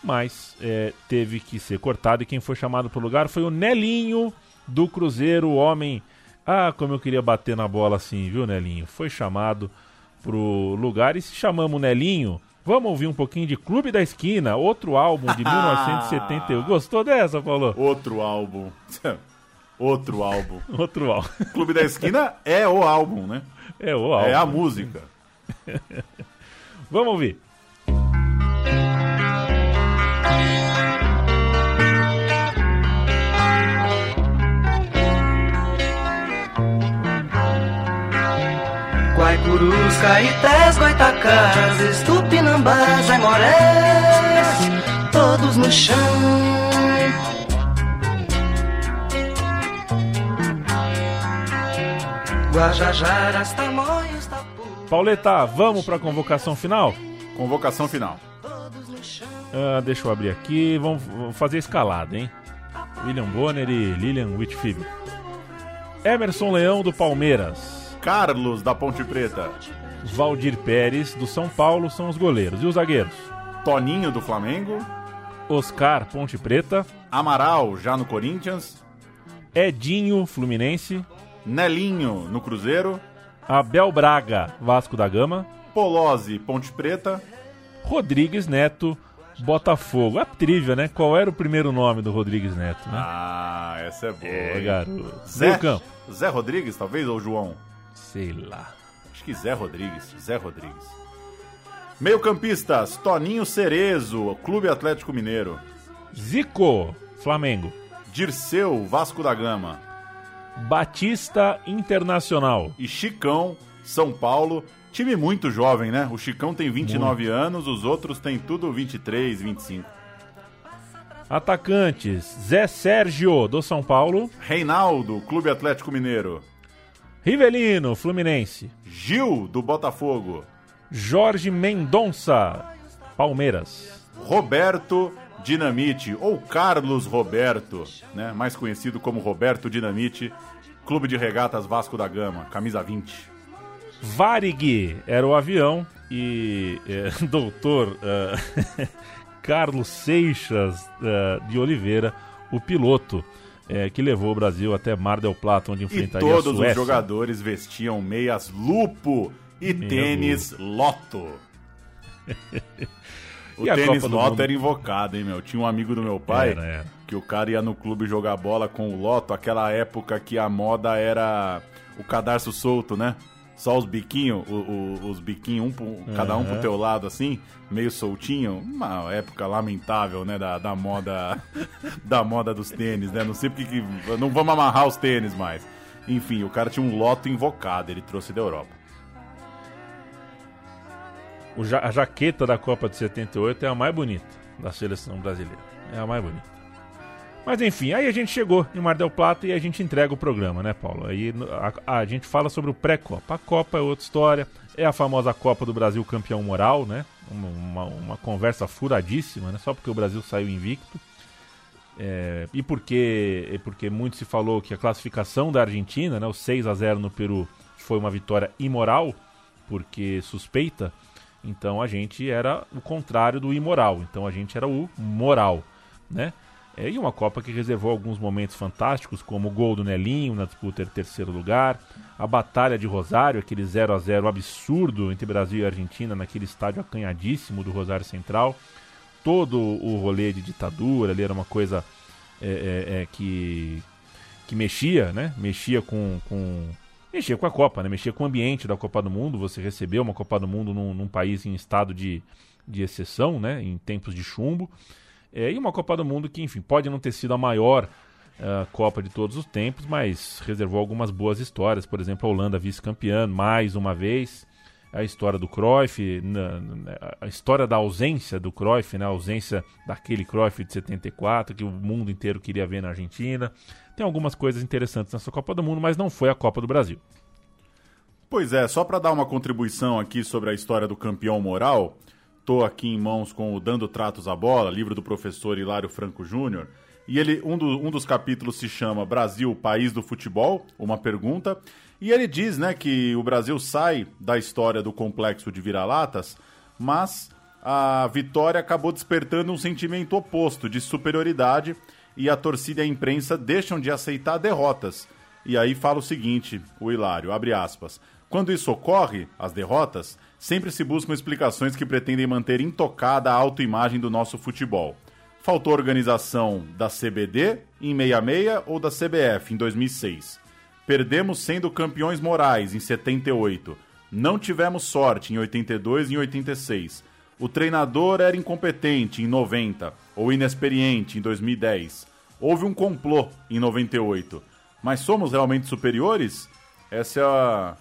Mas é, teve que ser cortado, e quem foi chamado para o lugar foi o Nelinho do Cruzeiro, o homem... Ah, como eu queria bater na bola assim, viu, Nelinho? Foi chamado para o lugar, e se chamamos o Nelinho, vamos ouvir um pouquinho de Clube da Esquina, outro álbum de mil novecentos e setenta e um. Gostou dessa, Paulo? Outro álbum. Outro álbum. Outro álbum. Clube da Esquina é o álbum, né? É o álbum. É a música. Vamos ouvir. Guaicurus, Caetés, Goitacás, Estupinambás, Aimorés, todos no chão. Guajajaras, Tamoios, Tapu... Pauleta, vamos para a convocação final? Convocação final. Ah, deixa eu abrir aqui, vamos fazer escalada, hein? William Bonner e Lilian Whitfield. Emerson Leão, do Palmeiras. Carlos, da Ponte Preta. Valdir Pérez, do São Paulo, são os goleiros. E os zagueiros? Toninho, do Flamengo. Oscar, Ponte Preta. Amaral, já no Corinthians. Edinho, Fluminense. Nelinho, no Cruzeiro. Abel Braga, Vasco da Gama. Polozzi, Ponte Preta. Rodrigues Neto, Botafogo. É trivia, né? Qual era o primeiro nome do Rodrigues Neto, né? Ah, essa é boa, é, garoto. Zé, Campo. Zé Rodrigues, talvez, ou João? Sei lá. Acho que Zé Rodrigues, Zé Rodrigues. Meio-campistas, Toninho Cerezo, Clube Atlético Mineiro. Zico, Flamengo. Dirceu, Vasco da Gama. Batista, Internacional. E Chicão, São Paulo. Time muito jovem, né? O Chicão tem vinte e nove muito. Anos, os outros têm tudo vinte e três, vinte e cinco. Atacantes, Zé Sérgio, do São Paulo. Reinaldo, Clube Atlético Mineiro. Rivelino, Fluminense. Gil, do Botafogo. Jorge Mendonça, Palmeiras. Roberto Dinamite, ou Carlos Roberto, né? Mais conhecido como Roberto Dinamite, Clube de Regatas Vasco da Gama, camisa vinte. Varig era o avião e é, doutor uh, Carlos Seixas uh, de Oliveira, o piloto. É, que levou o Brasil até Mar del Plata, onde enfrentaria a Suécia. E todos os jogadores vestiam meias Lupo e Meia tênis Lupo. Lotto. O e tênis Lotto era invocado, hein, meu? Tinha um amigo do meu pai era, era. que o cara ia no clube jogar bola com o Lotto, aquela época que a moda era o cadarço solto, né? Só os biquinhos, os biquinhos, um pro, cada um pro teu lado, assim, meio soltinho. Uma época lamentável, né, da, da moda da moda dos tênis, né? Não sei porque que... Não vamos amarrar os tênis mais. Enfim, o cara tinha um Lotto invocado, ele trouxe da Europa. O ja- a jaqueta da Copa de setenta e oito é a mais bonita da seleção brasileira. É a mais bonita. Mas enfim, aí a gente chegou em Mar del Plata e a gente entrega o programa, né, Paulo? Aí a, a gente fala sobre o pré-Copa. A Copa é outra história, é a famosa Copa do Brasil campeão moral, né? Uma, uma, uma conversa furadíssima, né? Só porque o Brasil saiu invicto. É, e, porque, e porque muito se falou que a classificação da Argentina, né, o seis a zero no Peru, foi uma vitória imoral, porque suspeita, então a gente era o contrário do imoral, então a gente era o moral, né? É, e uma Copa que reservou alguns momentos fantásticos, como o gol do Nelinho na disputa de terceiro lugar, a batalha de Rosário, aquele zero a zero absurdo entre Brasil e Argentina naquele estádio acanhadíssimo do Rosário Central. Todo o rolê de ditadura ali era uma coisa é, é, é, que, que mexia, né? Mexia com, com, mexia com a Copa, né? Mexia com o ambiente da Copa do Mundo. Você recebeu uma Copa do Mundo num, num país em estado de, de exceção, né? Em tempos de chumbo. É, e uma Copa do Mundo que, enfim, pode não ter sido a maior uh, Copa de todos os tempos, mas reservou algumas boas histórias. Por exemplo, a Holanda vice-campeã mais uma vez. A história do Cruyff, a história da ausência do Cruyff, né? A ausência daquele Cruyff de setenta e quatro que o mundo inteiro queria ver na Argentina. Tem algumas coisas interessantes nessa Copa do Mundo, mas não foi a Copa do Brasil. Pois é, só para dar uma contribuição aqui sobre a história do campeão moral, estou aqui em mãos com o Dando Tratos à Bola, livro do professor Hilário Franco Júnior, e ele, um, do, um dos capítulos se chama Brasil, País do Futebol, uma pergunta. E ele diz, né, que o Brasil sai da história do complexo de vira-latas, mas a vitória acabou despertando um sentimento oposto de superioridade e a torcida e a imprensa deixam de aceitar derrotas. E aí fala o seguinte, o Hilário, abre aspas, quando isso ocorre, as derrotas, sempre se buscam explicações que pretendem manter intocada a autoimagem do nosso futebol. Faltou a organização da C B D em sessenta e seis ou da C B F em dois mil e seis. Perdemos sendo campeões morais em setenta e oito. Não tivemos sorte em oitenta e dois e em oitenta e seis. O treinador era incompetente em noventa ou inexperiente em dois mil e dez. Houve um complô em noventa e oito. Mas somos realmente superiores? Esse é a...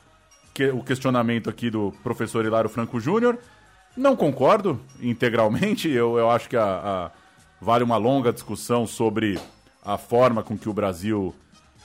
que... o questionamento aqui do professor Hilário Franco Júnior. Não concordo integralmente. Eu, eu acho que a, a... vale uma longa discussão sobre a forma com que o Brasil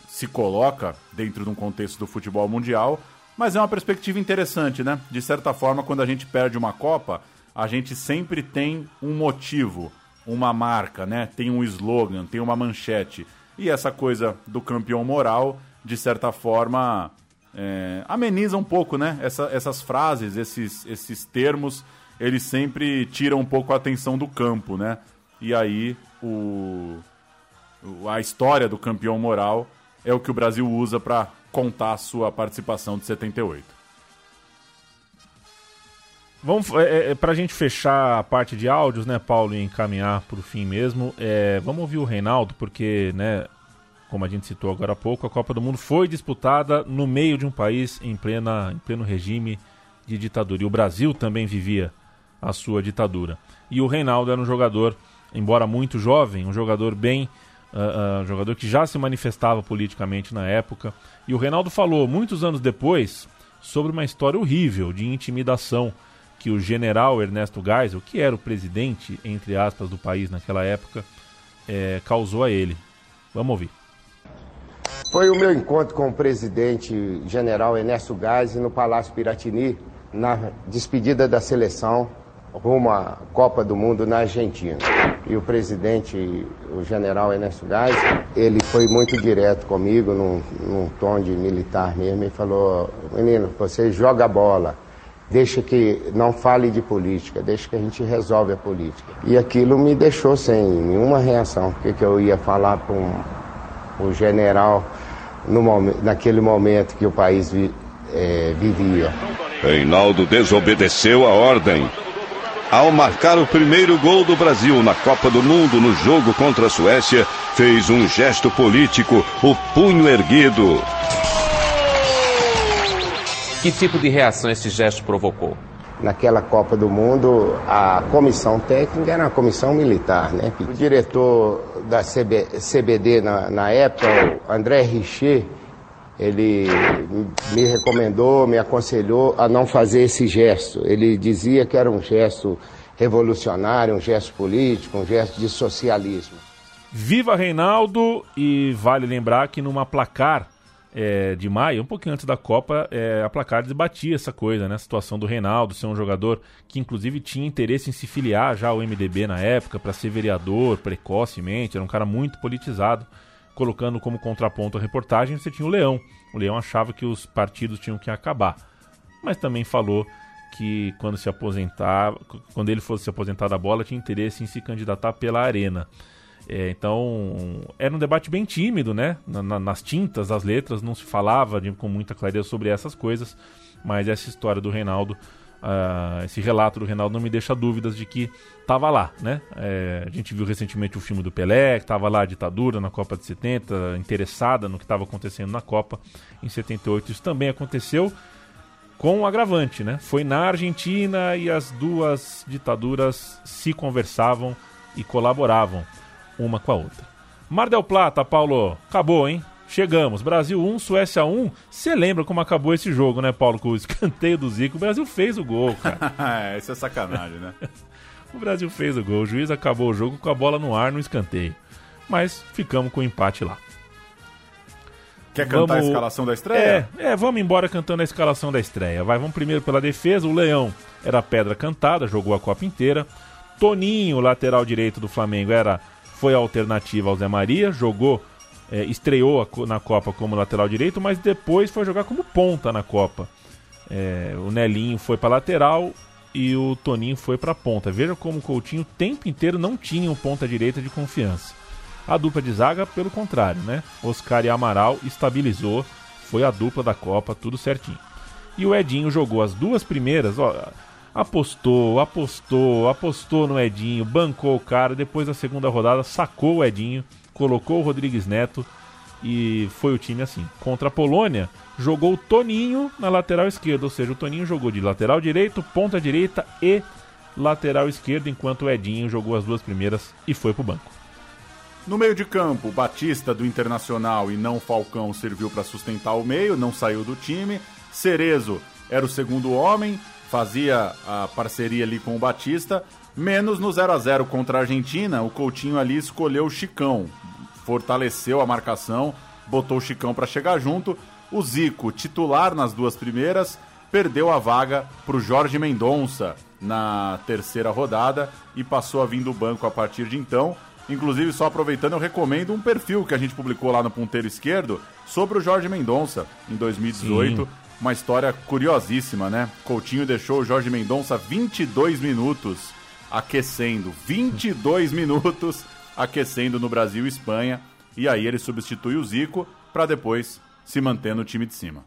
se coloca dentro de um contexto do futebol mundial, mas é uma perspectiva interessante, né? De certa forma, quando a gente perde uma Copa, a gente sempre tem um motivo, uma marca, né? Tem um slogan, tem uma manchete. E essa coisa do campeão moral, de certa forma, é, ameniza um pouco, né? Essa, essas frases, esses, esses termos, eles sempre tiram um pouco a atenção do campo, né? E aí, o, a história do campeão moral é o que o Brasil usa para contar a sua participação de setenta e oito. Vamos, é, é, para a gente fechar a parte de áudios, né, Paulo, e encaminhar para o fim mesmo, é, vamos ouvir o Reinaldo, porque, né, como a gente citou agora há pouco, a Copa do Mundo foi disputada no meio de um país em, plena, em pleno regime de ditadura. E o Brasil também vivia a sua ditadura. E o Reinaldo era um jogador, embora muito jovem, um jogador bem... Uh, uh, um jogador que já se manifestava politicamente na época, e o Reinaldo falou muitos anos depois sobre uma história horrível de intimidação que o general Ernesto Geisel, que era o presidente, entre aspas, do país naquela época, é, causou a ele. Vamos ouvir. Foi o meu encontro com o presidente general Ernesto Geisel no Palácio Piratini, na despedida da seleção rumo à Copa do Mundo na Argentina. E o presidente, o general Ernesto Geisel, ele foi muito direto comigo, num, num tom de militar mesmo, e falou, menino, você joga bola, deixa que não fale de política, deixa que a gente resolve a política. E aquilo me deixou sem nenhuma reação, porque que eu ia falar para um, o general no momento, naquele momento que o país vi, é, vivia. Reinaldo desobedeceu a ordem. Ao marcar o primeiro gol do Brasil na Copa do Mundo no jogo contra a Suécia, fez um gesto político, o punho erguido. Que tipo de reação esse gesto provocou? Naquela Copa do Mundo, a comissão técnica era uma comissão militar, né? O diretor da C B D na, na época, o André Richer, ele me recomendou, me aconselhou a não fazer esse gesto. Ele dizia que era um gesto revolucionário, um gesto político, um gesto de socialismo. Viva Reinaldo! E vale lembrar que numa Placar, é, de maio, um pouquinho antes da Copa, é, a Placar debatia essa coisa, né? A situação do Reinaldo ser um jogador que inclusive tinha interesse em se filiar já ao M D B na época para ser vereador precocemente, era um cara muito politizado. Colocando como contraponto a reportagem, você tinha o Leão. O Leão achava que os partidos tinham que acabar, mas também falou que quando se aposentar, quando ele fosse se aposentar da bola, tinha interesse em se candidatar pela Arena. É, então, era um debate bem tímido, né? Na, na, nas tintas, as letras, não se falava de, com muita clareza sobre essas coisas, mas essa história do Reinaldo, uh, esse relato do Reinaldo não me deixa dúvidas de que estava lá, né? É, a gente viu recentemente o filme do Pelé, que estava lá a ditadura na Copa de setenta, interessada no que estava acontecendo na Copa em setenta e oito. Isso também aconteceu, com um agravante, né? Foi na Argentina e as duas ditaduras se conversavam e colaboravam uma com a outra. Mar del Plata, Paulo, acabou, hein? Chegamos. Brasil um, Suécia um. Você lembra como acabou esse jogo, né, Paulo? Com o escanteio do Zico. O Brasil fez o gol, cara. Isso é sacanagem, né? O Brasil fez o gol. O juiz acabou o jogo com a bola no ar no escanteio. Mas ficamos com o empate lá. Quer cantar vamos... a escalação da estreia? É, é, vamos embora cantando a escalação da estreia. Vai, vamos primeiro pela defesa. O Leão era pedra cantada, jogou a Copa inteira. Toninho, lateral direito do Flamengo, era, foi a alternativa ao Zé Maria. Jogou, é, estreou a, na Copa como lateral direito, mas depois foi jogar como ponta na Copa. É, o Nelinho foi para lateral e o Toninho foi para ponta. Veja como o Coutinho o tempo inteiro não tinha um ponta direita de confiança. A dupla de zaga, pelo contrário, né? Oscar e Amaral estabilizou, foi a dupla da Copa, tudo certinho. E o Edinho jogou as duas primeiras, ó, apostou, apostou, apostou no Edinho, bancou o cara, depois da segunda rodada sacou o Edinho, colocou o Rodrigues Neto e foi o time assim. Contra a Polônia, jogou o Toninho na lateral esquerda, ou seja, o Toninho jogou de lateral direito, ponta direita e lateral esquerdo, enquanto o Edinho jogou as duas primeiras e foi pro banco. No meio de campo, Batista do Internacional e não Falcão serviu para sustentar o meio, não saiu do time. Cerezo era o segundo homem, fazia a parceria ali com o Batista, menos no zero a zero contra a Argentina, o Coutinho ali escolheu o Chicão, fortaleceu a marcação, botou o Chicão para chegar junto. O Zico, titular nas duas primeiras, perdeu a vaga para o Jorge Mendonça na terceira rodada e passou a vir do banco a partir de então. Inclusive, só aproveitando, eu recomendo um perfil que a gente publicou lá no Ponteiro Esquerdo sobre o Jorge Mendonça, em dois mil e dezoito. Sim. Uma história curiosíssima, né? Coutinho deixou o Jorge Mendonça vinte e dois minutos aquecendo. vinte e dois minutos aquecendo no Brasil e Espanha. E aí ele substitui o Zico para depois se manter no time de cima.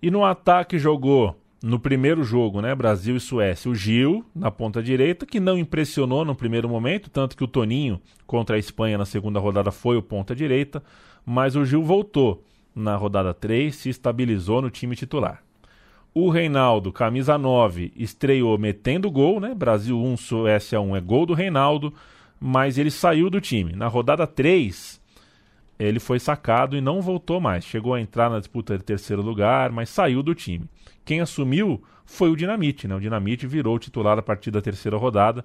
E no ataque jogou... No primeiro jogo, né, Brasil e Suécia, o Gil na ponta direita, que não impressionou no primeiro momento, tanto que o Toninho contra a Espanha na segunda rodada foi o ponta direita, mas o Gil voltou na rodada três, se estabilizou no time titular. O Reinaldo, camisa nove, estreou metendo gol, né, Brasil um, Suécia um, é gol do Reinaldo, mas ele saiu do time. Na rodada três, ele foi sacado e não voltou mais, chegou a entrar na disputa de terceiro lugar, mas saiu do time. Quem assumiu foi o Dinamite, né? O Dinamite virou titular a partir da terceira rodada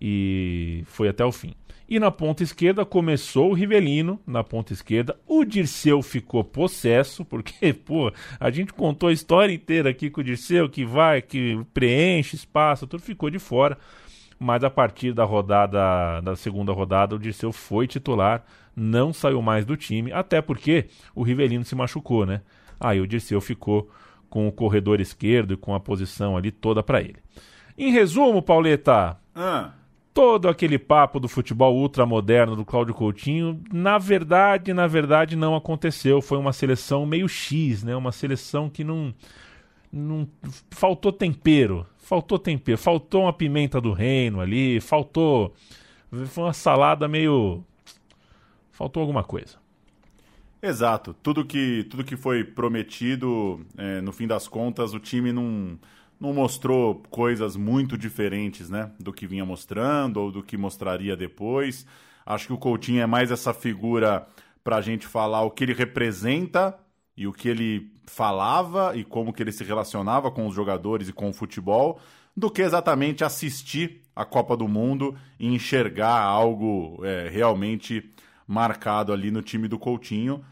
e foi até o fim. E na ponta esquerda começou o Rivelino, na ponta esquerda. O Dirceu ficou possesso, porque, pô, a gente contou a história inteira aqui com o Dirceu, que vai, que preenche espaço, tudo ficou de fora. Mas a partir da rodada, da segunda rodada, o Dirceu foi titular, não saiu mais do time, até porque o Rivelino se machucou, né? Aí o Dirceu ficou com o corredor esquerdo e com a posição ali toda para ele. Em resumo, Pauleta, ah. todo aquele papo do futebol ultramoderno do Cláudio Coutinho, na verdade, na verdade não aconteceu. Foi uma seleção meio X, né? Uma seleção que não, não... Faltou tempero, faltou tempero, faltou uma pimenta do reino ali, faltou... Foi uma salada meio... Faltou alguma coisa. Exato. Tudo que, tudo que foi prometido, é, no fim das contas, o time não, não mostrou coisas muito diferentes, né, do que vinha mostrando ou do que mostraria depois. Acho que o Coutinho é mais essa figura para a gente falar o que ele representa e o que ele falava e como que ele se relacionava com os jogadores e com o futebol, do que exatamente assistir a Copa do Mundo e enxergar algo é, realmente marcado ali no time do Coutinho.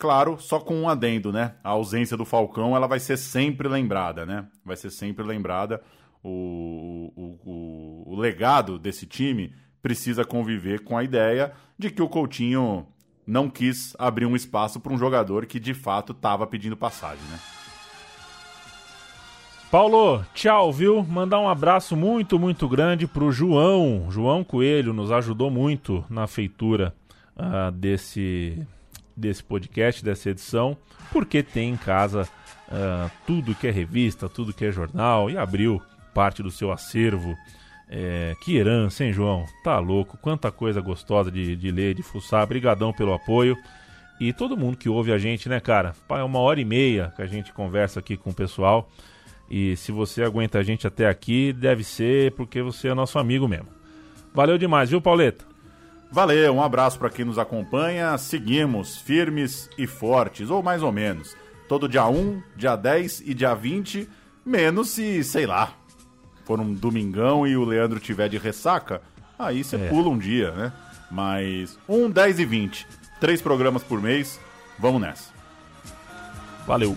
Claro, só com um adendo, né? A ausência do Falcão, ela vai ser sempre lembrada, né? Vai ser sempre lembrada. O, o, o, o legado desse time precisa conviver com a ideia de que o Coutinho não quis abrir um espaço para um jogador que, de fato, estava pedindo passagem, né? Paulo, tchau, viu? Mandar um abraço muito, muito grande para o João. João Coelho nos ajudou muito na feitura uh, desse... desse podcast, dessa edição, porque tem em casa uh, tudo que é revista, tudo que é jornal, e abriu parte do seu acervo. É, que herança, hein, João? Tá louco, quanta coisa gostosa de, de ler, de fuçar. Brigadão pelo apoio. E todo mundo que ouve a gente, né, cara? É uma hora e meia que a gente conversa aqui com o pessoal, e se você aguenta a gente até aqui, deve ser porque você é nosso amigo mesmo. Valeu demais, viu, Pauleta? Valeu, um abraço para quem nos acompanha. Seguimos firmes e fortes, ou mais ou menos. Todo dia um, dia dez e dia vinte, menos se, sei lá, for um domingão e o Leandro tiver de ressaca, aí você é. pula um dia, né? Mas um, dez e vinte, três programas por mês, vamos nessa. Valeu.